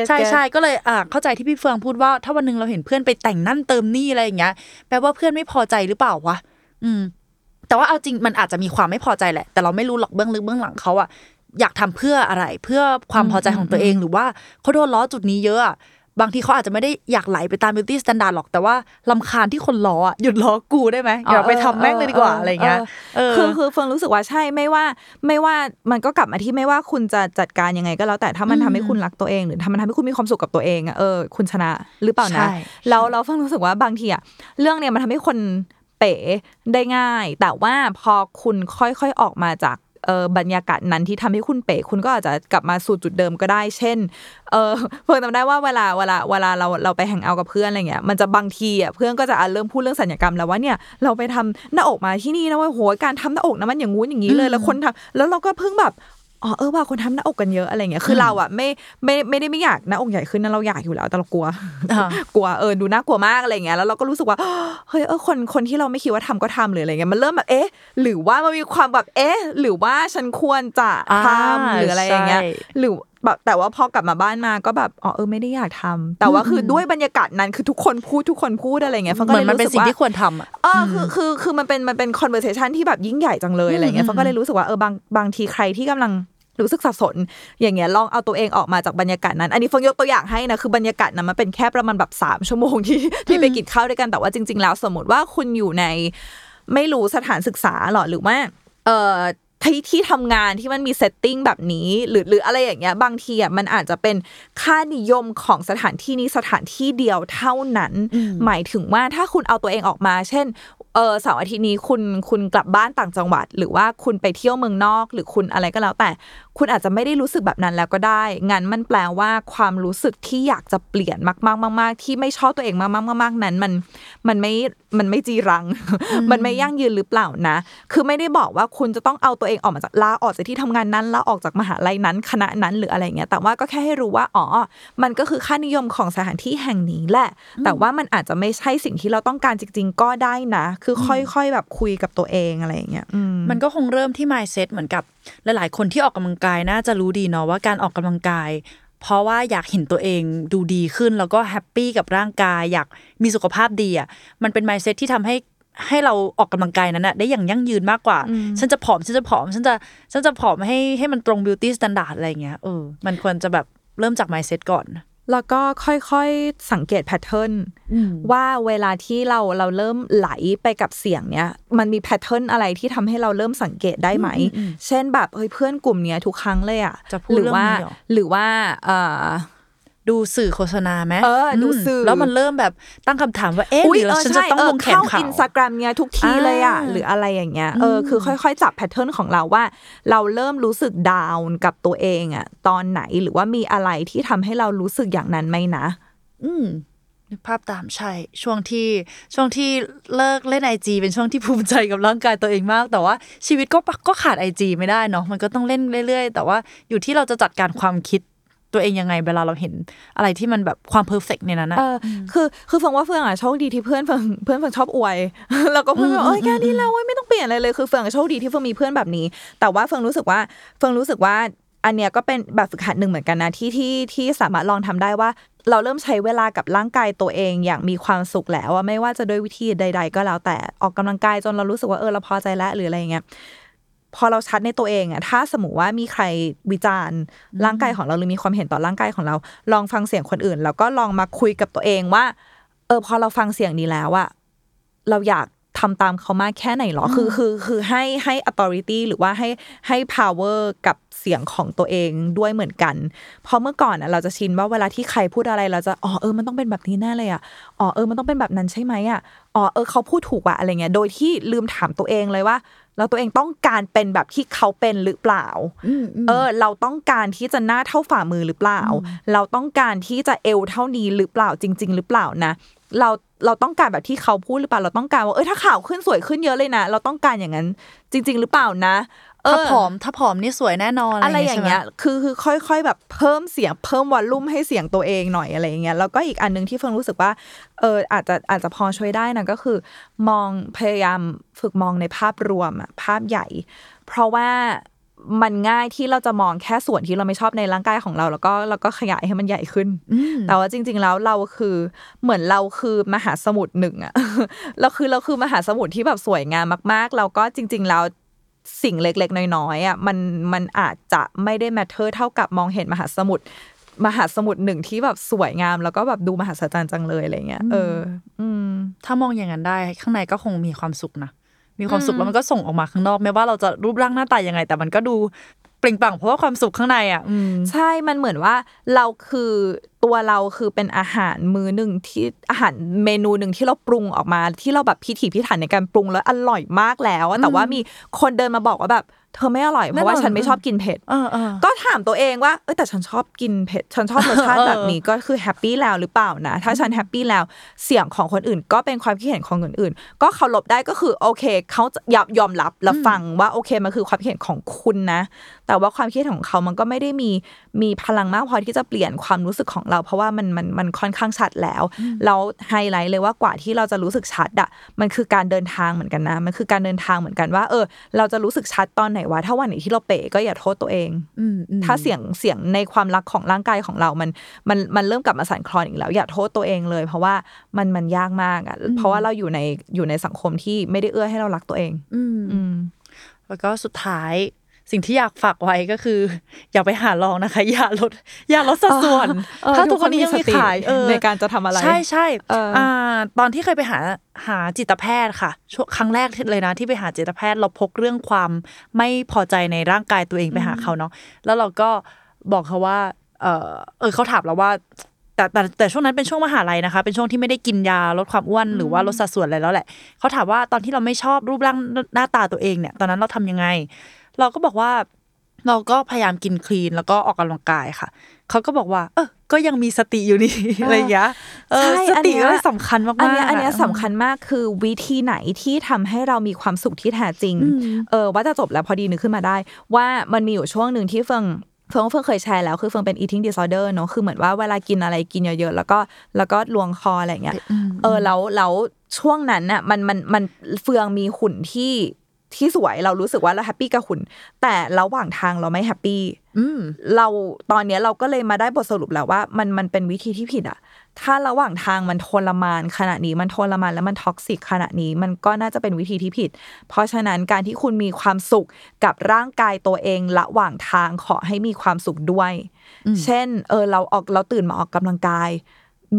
ใช่ใช่ก็เลยอ่ะเข้าใจที่พี่เฟืองพูดว่าถ้าวันนึงเราเห็นเพื่อนไปแต่งนั่นเติมนี่อะไรอย่างเงี้ยแปลว่าเพื่อนไม่พอใจหรือเปล่าวะอืมแต่ว่าเอาจริงมันอาจจะมีความไม่พอใจแหละแต่เราไม่รู้หรอกเบื้องลึกเบื้องหลังเขาอะอยากทำเพื่ออะไรเพื่อความพอใจของตัวเองหรือว่าเขาโดนล้อจุดนี้เยอะบางทีเขาอาจจะไม่ได้อยากไหลไปตาม beauty standard หรอกแต่ว่าลำคาญที่คนล้ออ่ะหยุดล้อกูได้ไหมอย่าไปทำแม่งเลยดีกว่าอะไรเงี้ยคือคือเฟิร์นรู้สึกว่าใช่ไม่ว่าไม่ว่ามันก็กลับมาที่ไม่ว่าคุณจะจัดการยังไงก็แล้วแต่ถ้ามันทำให้คุณรักตัวเองหรือถ้ามันทำให้คุณมีความสุขกับตัวเองอ่ะเออคุณชนะหรือเปล่านะแล้วเราเฟิร์นรู้สึกว่าบางทีอ่ะเรื่องเนี้ยมันทำให้คนเป๋ได้ง่ายแต่ว่าพอคุณค่อยๆออกมาจากเอ่อบรรยากาศนั้นที่ทำให้คุณเป๋คุณก็อาจจะกลับมาสู่จุดเดิมก็ได้เช่นเออเพิ่งจำได้ว่าเวลาเวลาเวลาเราเราไปแฮงเอาท์กับเพื่อนอะไรเงี้ยมันจะบางทีอ่ะเพื่อนก็จะเริ่มพูดเรื่องศัลยกรรมแล้วว่าเนี่ยเราไปทำหน้าอกมาที่นี่นะว่าโหการทำหน้าอกนะมันอย่างงู้นอย่างนี้เลยแล้วคนทำแล้วเราก็เพิ่งแบบอ๋อเออว่าคนทำหน้าอกกันเยอะอะไรเงี้ยคือเราอ่ะไม่ไม่ไม่ได้ไม่อยากหน้าอกใหญ่ขึ้นนะเราอยากอยู่แล้วแต่เรากลัวกลัวเออดูน่ากลัวมากอะไรเงี้ยแล้วเราก็รู้สึกว่าเฮ้ยเออคนคนที่เราไม่คิดว่าทำก็ทำหรืออะไรเงี้ยมันเริ่มแบบเอ๊ะหรือว่ามันมีความแบบเอ๊ะหรือว่าฉันควรจะทำหรืออะไรอย่างเงี้ยหรือแบบแต่ว่าพอกลับมาบ้านมาก็แบบอ๋อเออไม่ได้อยากทำแต่ว่าคือด้วยบรรยากาศนั้นคือทุกคนพูดทุกคนพูดอะไรเงี้ยฟังก็เลยรู้สึกว่ามันเป็นสิ่งที่ควรทำอ่ะเออคือคือคือมันเป็นมันเป็น conversation ที่แบบยิ่งใหญ่จังเลยอะไรเงี้ยฟังก็เลยรู้สึกว่าเออบางบางทีใครที่กำลังรู้สึกสับสนอย่างเงี้ยลองเอาตัวเองออกมาจากบรรยากาศนั้นอันนี้ฟังยกตัวอย่างให้นะคือบรรยากาศนั้นมันเป็นแค่ประมาณแบบสามชั่วโมงที่ที่ไปกินข้าวด้วยกันแต่ว่าจริงๆแล้วสมมติว่าคุณอยู่ในไม่รู้สถานศึกษาหรอหรือว่าเอ่อที่ที่ทำงานที่มันมีเซตติ้งแบบนี้หรือหรืออะไรอย่างเงี้ยบางทีอ่ะมันอาจจะเป็นค่านิยมของสถานที่นี้สถานที่เดียวเท่านั้นหมายถึงว่าถ้าคุณเอาตัวเองออกมาเช่นเออเสาร์อาทิตย์นี้คุณคุณกลับบ้านต่างจังหวัดหรือว่าคุณไปเที่ยวเมืองนอกหรือคุณอะไรก็แล้วแต่คุณอาจจะไม่ได้รู้สึกแบบนั้นแล้วก็ได้งั้นมันแปลว่าความรู้สึกที่อยากจะเปลี่ยนมากๆมากๆที่ไม่ชอบตัวเองมากๆๆๆนั้นมันมันไม่มันไม่จีรังมันไม่ยั่งยืนหรือเปล่านะคือไม่ได้บอกว่าคุณจะต้องเอาตัวเองออกมาจากลาออกจากที่ทำงานนั้นลาออกจากมหาลัยนั้นคณะนั้นหรืออะไรเงี้ยแต่ว่าก็แค่ให้รู้ว่าอ๋อมันก็คือค่านิยมของสถานที่แห่งนี้แหละแต่ว่ามันอาจจะไม่ใช่สิ่งที่เราต้องการจริงๆก็ได้นะคือค่อยๆแบบคุยกับตัวเองอะไรอย่างเงี้ยมันก็คงเริ่มที่ mindset เหมือนกับหลายๆคนที่ออกกำลังกายน่าจะรู้ดีเนาะว่าการออกกำลังกายเพราะว่าอยากเห็นตัวเองดูดีขึ้นแล้วก็แฮปปี้กับร่างกายอยากมีสุขภาพดีอ่ะมันเป็น mindset ที่ทำให้ให้เราออกกำลังกายนั้นน่ะได้อย่างยั่งยืนมากกว่าฉันจะผอมฉันจะผอมฉันจะฉันจะผอมให้ให้มันตรง beauty standard อะไรอย่างเงี้ยเออมันควรจะแบบเริ่มจาก mindset ก่อนแล้วก็ค่อยๆสังเกตแพทเทิร์นว่าเวลาที่เราเราเริ่มไหลไปกับเสียงเนี้ยมันมีแพทเทิร์นอะไรที่ทำให้เราเริ่มสังเกตได้ไหมเช่นแบบเฮ้ยเพื่อนกลุ่มเนี้ยทุกครั้งเลยอ่ะหรือว่าหรือว่าเอ่อ ดูสื่อโฆษณาไหมเออดูสื่อแล้วมันเริ่มแบบตั้งคำถามว่าเอ๊ะหรือฉันจะต้องลงแข่งข่าวอินสตาแกรมเนี่ยทุกทีเลยอ่ะหรืออะไรอย่างเงี้ยเออคือค่อยๆจับแพทเทิร์นของเราว่าเราเริ่มรู้สึกดาวน์กับตัวเองอ่ะตอนไหนหรือว่ามีอะไรที่ทำให้เรารู้สึกอย่างนั้นไหมนะอืมภาพตามใช่ช่วงที่ช่วงที่เลิกเล่น ไอ จี เป็นช่วงที่ภูมิใจกับร่างกายตัวเองมากแต่ว่าชีวิตก็ก็ขาด ไอ จี ไม่ได้เนาะมันก็ต้องเล่นเรื่อยๆแต่ว่าอยู่ที่เราจะจัดการความคิดตัวเองยังไงเวลาเราเห็นอะไรที่มันแบบความเพอร์เฟคในนั้นนะเออคือคือเฟื่องว่าเฟื่องอ่ะโชคดีที่เพื่อนเฟื่องเพื่อนเฟื่องชอบอวยแล้วก็เพื่อนบอกเอ้ยแค่นี้แล้วเว้ยไม่ต้องเปลี่ยนอะไรเลยคือเฟื่องโชคดีที่เฟื่องมีเพื่อนแบบนี้แต่ว่าเฟื่องรู้สึกว่าเฟื่องรู้สึกว่าอันเนี้ยก็เป็นแบบฝึกหัดนึงเหมือนกันนะที่ที่ที่สามารถลองทำได้ว่าเราเริ่มใช้เวลากับร่างกายตัวเองอย่างมีความสุขแล้วอ่ะไม่ว่าจะด้วยวิธีใดๆก็แล้วแต่ออกกำลังกายจนเรารู้สึกว่าเออเราพอใจแล้วหรืออะไรอย่างเงี้ยพอเราชัดในตัวเองอ่ะถ้าสมมุติว่ามีใครวิจารณ์ร่างกายของเราหรือมีความเห็นต่อร่างกายของเราลองฟังเสียงคนอื่นแล้วก็ลองมาคุยกับตัวเองว่าเออพอเราฟังเสียงนี้แล้วอ่ะเราอยากทำตามเขามากแค่ไหนหรอคือคือคือให้ให้ authority หรือว่าให้ให้ power กับเสียงของตัวเองด้วยเหมือนกันเพราะเมื่อก่อนอ่ะเราจะชินว่าเวลาที่ใครพูดอะไรเราจะอ๋อเออมันต้องเป็นแบบนี้แน่เลยอ่ะอ๋อเออมันต้องเป็นแบบนั้นใช่ไหมอ่ะอ๋อเออเขาพูดถูกว่ะอะไรเงี้ยโดยที่ลืมถามตัวเองเลยว่าเราตัวเองต้องการเป็นแบบที่เขาเป็นหรือเปล่าเออเราต้องการที่จะหน้าเท่าฝ่ามือหรือเปล่าเราต้องการที่จะเอวเท่านี้หรือเปล่าจริงๆหรือเปล่านะเราเราต้องการแบบที่เขาพูดหรือเปล่าเราต้องการว่าเออถ้าข่าวขึ้นสวยขึ้นเยอะเลยนะเราต้องการอย่างนั้นจริงๆหรือเปล่านะถ้าผอมถ้าผอมนี่สวยแน่นอนอะไรอย่างเงี้ยคือคือค่อยๆแบบเพิ่มเสียงเพิ่มวอลลุ่มให้เสียงตัวเองหน่อยอะไรอย่างเงี้ยแล้วก็อีกอันนึงที่เฟิร์นรู้สึกว่าเอออาจจะอาจจะพอช่วยได้นะก็คือมองพยายามฝึกมองในภาพรวมอะภาพใหญ่เพราะว่ามันง่ายที่เราจะมองแค่ส่วนที่เราไม่ชอบในร่างกายของเราแล้วก็แล้วก็ขยายให้มันใหญ่ขึ้นแต่ว่าจริงๆแล้วเราคือเหมือนเราคือมหาสมุทรหนึ่งอะเราคือเราคือมหาสมุทรที่แบบสวยงามมากๆแล้วก็จริงๆแล้วสิ่งเล็กๆน้อยๆอ่ะมันมันอาจจะไม่ได้แมทเทอร์เท่ากับมองเห็นมหาสมุทรมหาสมุทรหนึ่งที่แบบสวยงามแล้วก็แบบดูมหัศจรรย์จังเลยอะไรเงี้ยเออถ้ามองอย่างนั้นได้ข้างในก็คงมีความสุขนะมีความสุขแล้วมันก็ส่งออกมาข้างนอกไม่ว่าเราจะรูปร่างหน้าตายังไงแต่มันก็ดูเปล่งปลั่งเพราะว่าความสุขข้างในอ่ะใช่มันเหมือนว่าเราคือตัวเราคือเป็นอาหารมื้อนึงที่อาหารเมนูนึงที่เราปรุงออกมาที่เราแบบพิถีพิถันในการปรุงแล้วอร่อยมากแล้วแต่ว่ามีคนเดินมาบอกว่าแบบเธอไม่อร่อยเพราะว่าฉันไม่ชอบกินเผ็ดก็ถามตัวเองว่าเอ้ยแต่ฉันชอบกินเผ็ดฉันชอบรสชาติแบบนี้ก็คือแฮปปี้แล้วหรือเปล่านะถ้าฉันแฮปปี้แล้วเสียงของคนอื่นก็เป็นความคิดเห็นของคนอื่นก็เคารพได้ก็คือโอเคเขายอมรับและฟังว่าโอเคมันคือความคิดเห็นของคุณนะแต่ว่าความคิดของเขามันก็ไม่ได้มีมีพลังมากพอที่จะเปลี่ยนความรู้สึกของเราเพราะว่ามันมันมันค่อนข้างชัดแล้วแล้วไฮไลท์เลยว่ากว่าที่เราจะรู้สึกชัดอ่ะมันคือการเดินทางเหมือนกันนะมันคือการเดินทางเหมือนกันว่าเออเราจะรู้สึกชัดตอนไหนวะถ้าวันไหนที่เราเป๋ก็อย่าโทษตัวเองถ้าเสียงเสียงในความรักของร่างกายของเรามันมันมันเริ่มกลับมาสั่นคลอนอีกแล้วอย่าโทษตัวเองเลยเพราะว่ามันมันยากมากอ่ะเพราะว่าเราอยู่ในอยู่ในสังคมที่ไม่ได้เอื้อให้เรารักตัวเองแล้วก็สุดท้ายสิ่งที่อยากฝากไว้ก็คืออย่าไปหาลองนะคะอย่าลดอย่าลดสัดส่วนถ้าทุกคนนี้ยังมีขายในการจะทำอะไรใช่ใช่ตอนที่เคยไปหาหาจิตแพทย์ค่ะครั้งแรกเลยนะที่ไปหาจิตแพทย์เราพกเรื่องความไม่พอใจในร่างกายตัวเองไปหาเขาเนาะแล้วเราก็บอกเขาว่าเออเออเขาถามเราว่าแต่แต่แต่ช่วงนั้นเป็นช่วงมหาลัยนะคะเป็นช่วงที่ไม่ได้กินยาลดความอ้วนหรือว่าลดสัดส่วนอะไรแล้วแหละเขาถามว่าตอนที่เราไม่ชอบรูปร่างหน้าตาตัวเองเนี่ยตอนนั้นเราทำยังไงเราก็บอกว่าเราก็พยายามกินคลีนแล้วก็ออกกำลังกายค่ะเขาก็บอกว่าเออก็ยังมีสติอยู่นี่อะไรอย่างเงี้ยเออสติก็สำคัญมากๆอันนี้อันนี้สำคัญมากคือวิธีไหนที่ทำให้เรามีความสุขที่แท้จริงเออว่าจะจบแล้วพอดีนึกขึ้นมาได้ว่ามันมีอยู่ช่วงนึงที่เฟิงเฟิงเฟิงเคยแชร์แล้วคือเฟิงเป็น eating disorder เนอะคือเหมือนว่าเวลากินอะไรกินเยอะๆแล้วก็แล้วก็ลวงคออะไรอย่างเงี้ยเออแล้วแล้วช่วงนั้นน่ะมันมันมันเฟืองมีหุ่นที่ที่สวยเรารู้สึกว่าเราแฮปปี้กับหุ่นแต่ระหว่างทางเราไม่แฮปปี้เราตอนนี้เราก็เลยมาได้บทสรุปแล้วว่ามันมันเป็นวิธีที่ผิดอ่ะถ้าระหว่างทางมันทรมานขนาดนี้มันทรมานแล้วมันท็อกซิกขนาดนี้มันก็น่าจะเป็นวิธีที่ผิดเพราะฉะนั้นการที่คุณมีความสุขกับร่างกายตัวเองระหว่างทางขอให้มีความสุขด้วยเช่นเออเราออกเราตื่นมาออกกำลังกาย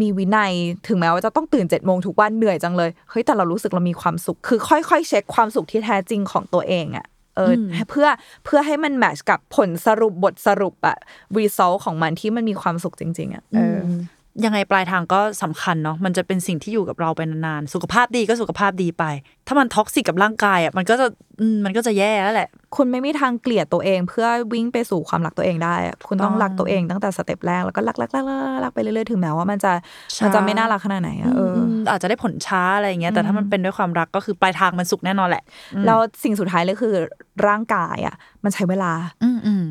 มีวินัยถึงแม้ว่าจะต้องตื่นเจ็ดโมงทุกวันเหนื่อยจังเลยเฮ้ยแต่เรารู้สึกเรามีความสุขคือค่อยๆเช็คความสุขที่แท้จริงของตัวเองอ่ะ เออเพื่อเพื่อให้มันแมทช์กับผลสรุปบทสรุปอะรีซอลของมันที่มันมีความสุขจริงๆอะเออยังไงปลายทางก็สำคัญเนาะมันจะเป็นสิ่งที่อยู่กับเราไปนานๆสุขภาพดีก็สุขภาพดีไปถ้ามันท็อกซิกกับร่างกายอ่ะมันก็จะมันก็จะแย่แล้วแหละคุณไม่มีทางเกลียดตัวเองเพื่อวิ่งไปสู่ความรักตัวเองได้คุณต้องรักตัวเองตั้งแต่สเต็ปแรกแล้วก็รักรักรักรักไปเรื่อยๆถึงแม้ว่ามันจะมันจะไม่น่ารักขนาดไหนอ่ะเอออาจจะได้ผลช้าอะไรอย่างเงี้ยแต่ถ้ามันเป็นด้วยความรักก็คือปลายทางมันสุขแน่นอนแหละแล้วสิ่งสุดท้ายเลยคือร่างกายอ่ะมันใช้เวลา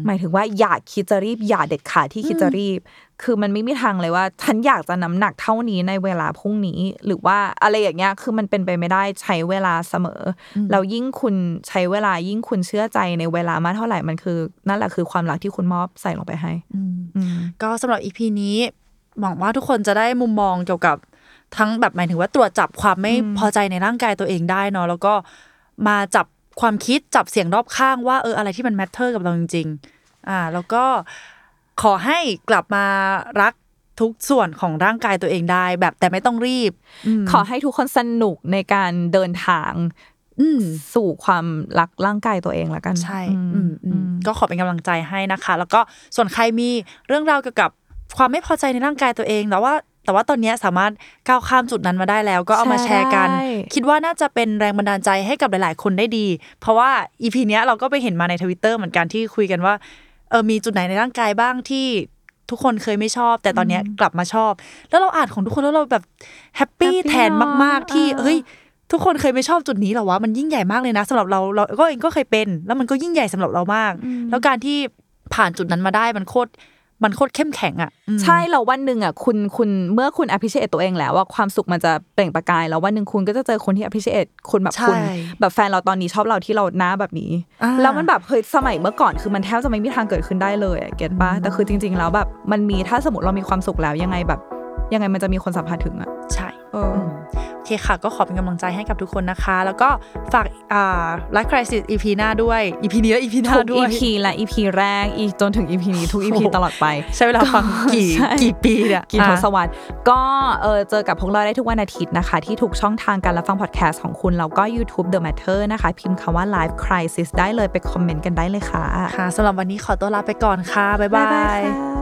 หมายถึงว่าอย่าคิดจะรีบอย่าเด็ดขาดที่คิดจะรีบคือมันไม่มีทางเลยว่าฉันอยากจะน้ำหนักเท่านี้ในเวลาพรุ่งนี้หรือว่าอะไรอย่างเงี้ยคือมันเป็นไปไม่ได้ใช้เวลาเสมอแล้วยิ่งคุณใช้เวลายิ่งคุณเชื่อใจในเวลามากเท่าไหร่มันคือนั่นแหละคือความรักที่คุณมอบใส่ลงไปให้ก็สำหรับ อี พี นี้หวังว่าทุกคนจะได้มุมมองเกี่ยวกับทั้งแบบหมายถึงว่าตรวจจับความไม่พอใจในร่างกายตัวเองได้เนาะแล้วก็มาจับความคิดจับเสียงรอบข้างว่าเอออะไรที่มันแมทเทอร์กับเราจริงๆอ่าแล้วก็ขอให้กลับมารักทุกส่วนของร่างกายตัวเองได้แบบแต่ไม่ต้องรีบขอให้ทุกคนสนุกในการเดินทางสู่ความรักร่างกายตัวเองละกันใช่ก็ขอเป็นกำลังใจให้นะคะแล้วก็ส่วนใครมีเรื่องราวเกี่ยวกับความไม่พอใจในร่างกายตัวเองแต่ว่าแต่ว่าตอนนี้สามารถก้าวข้ามจุดนั้นมาได้แล้วก็เอามาแชร์กันคิดว่าน่าจะเป็นแรงบันดาลใจให้กับหลายๆคนได้ดีเพราะว่า อี พี เนี้ยเราก็ไปเห็นมาใน Twitter เหมือนกันที่คุยกันว่าเออมีจุดไหนในร่างกายบ้างที่ทุกคนเคยไม่ชอบแต่ตอนนี้กลับมาชอบแล้วเราอ่านของทุกคนแล้วเราแบบแฮปปี้แทนมากๆที่เฮ้ยทุกคนเคยไม่ชอบจุดนี้หรอวะมันยิ่งใหญ่มากเลยนะสำหรับเราเราก็เองก็เคยเป็นแล้วมันก็ยิ่งใหญ่สำหรับเรามากแล้วการที่ผ่านจุดนั้นมาได้มันโคตรมันโคตรเข้มแข็งอ่ะใช่เราวันหนึ่งอ่ะคุณคุณเมื่อคุณ appreciate ตัวเองแล้วว่าความสุขมันจะเปล่งประกายแล้ววันหนึ่งคุณก็จะเจอคนที่ appreciate คุณแบบคุณแบบแฟนเราตอนนี้ชอบเราที่เราหน้าแบบนี้แล้วมันแบบเคยสมัยเมื่อก่อนคือมันแทบจะไม่มีทางเกิดขึ้นได้เลยเก็ทป่ะแต่คือจริงๆแล้วแบบมันมีถ้าสมมติเรามีความสุขแล้วยังไงแบบยังไงมันจะมีคนสัมผัสถึงอ่ะใช่โอเคค่ะก็ขอเป็นกำลังใจให้กับทุกคนนะคะแล้วก็ฝากอ่า LifeCRYSIS อี พี หน้าด้วย อี พี นี้และ อี พี หน้าด้วย อี พี และ อี พี แรกอีกจนถึง อี พี นี้ทุก อี พี ตลอดไปใช้เวลาฟังกี่กี่ปีเนี่ยกี่ทศวรรษก็เออเจอกับพวกเราได้ทุกวันอาทิตย์นะคะที่ทุกช่องทางการรับฟังพอดแคสต์ของคุณแล้วก็ YouTube The Matter นะคะพิมพ์คำว่า LifeCRYSIS ได้เลยไปคอมเมนต์กันได้เลยค่ะค่ะสำหรับวันนี้ขอตัวลาไปก่อนค่ะบ๊ายบาย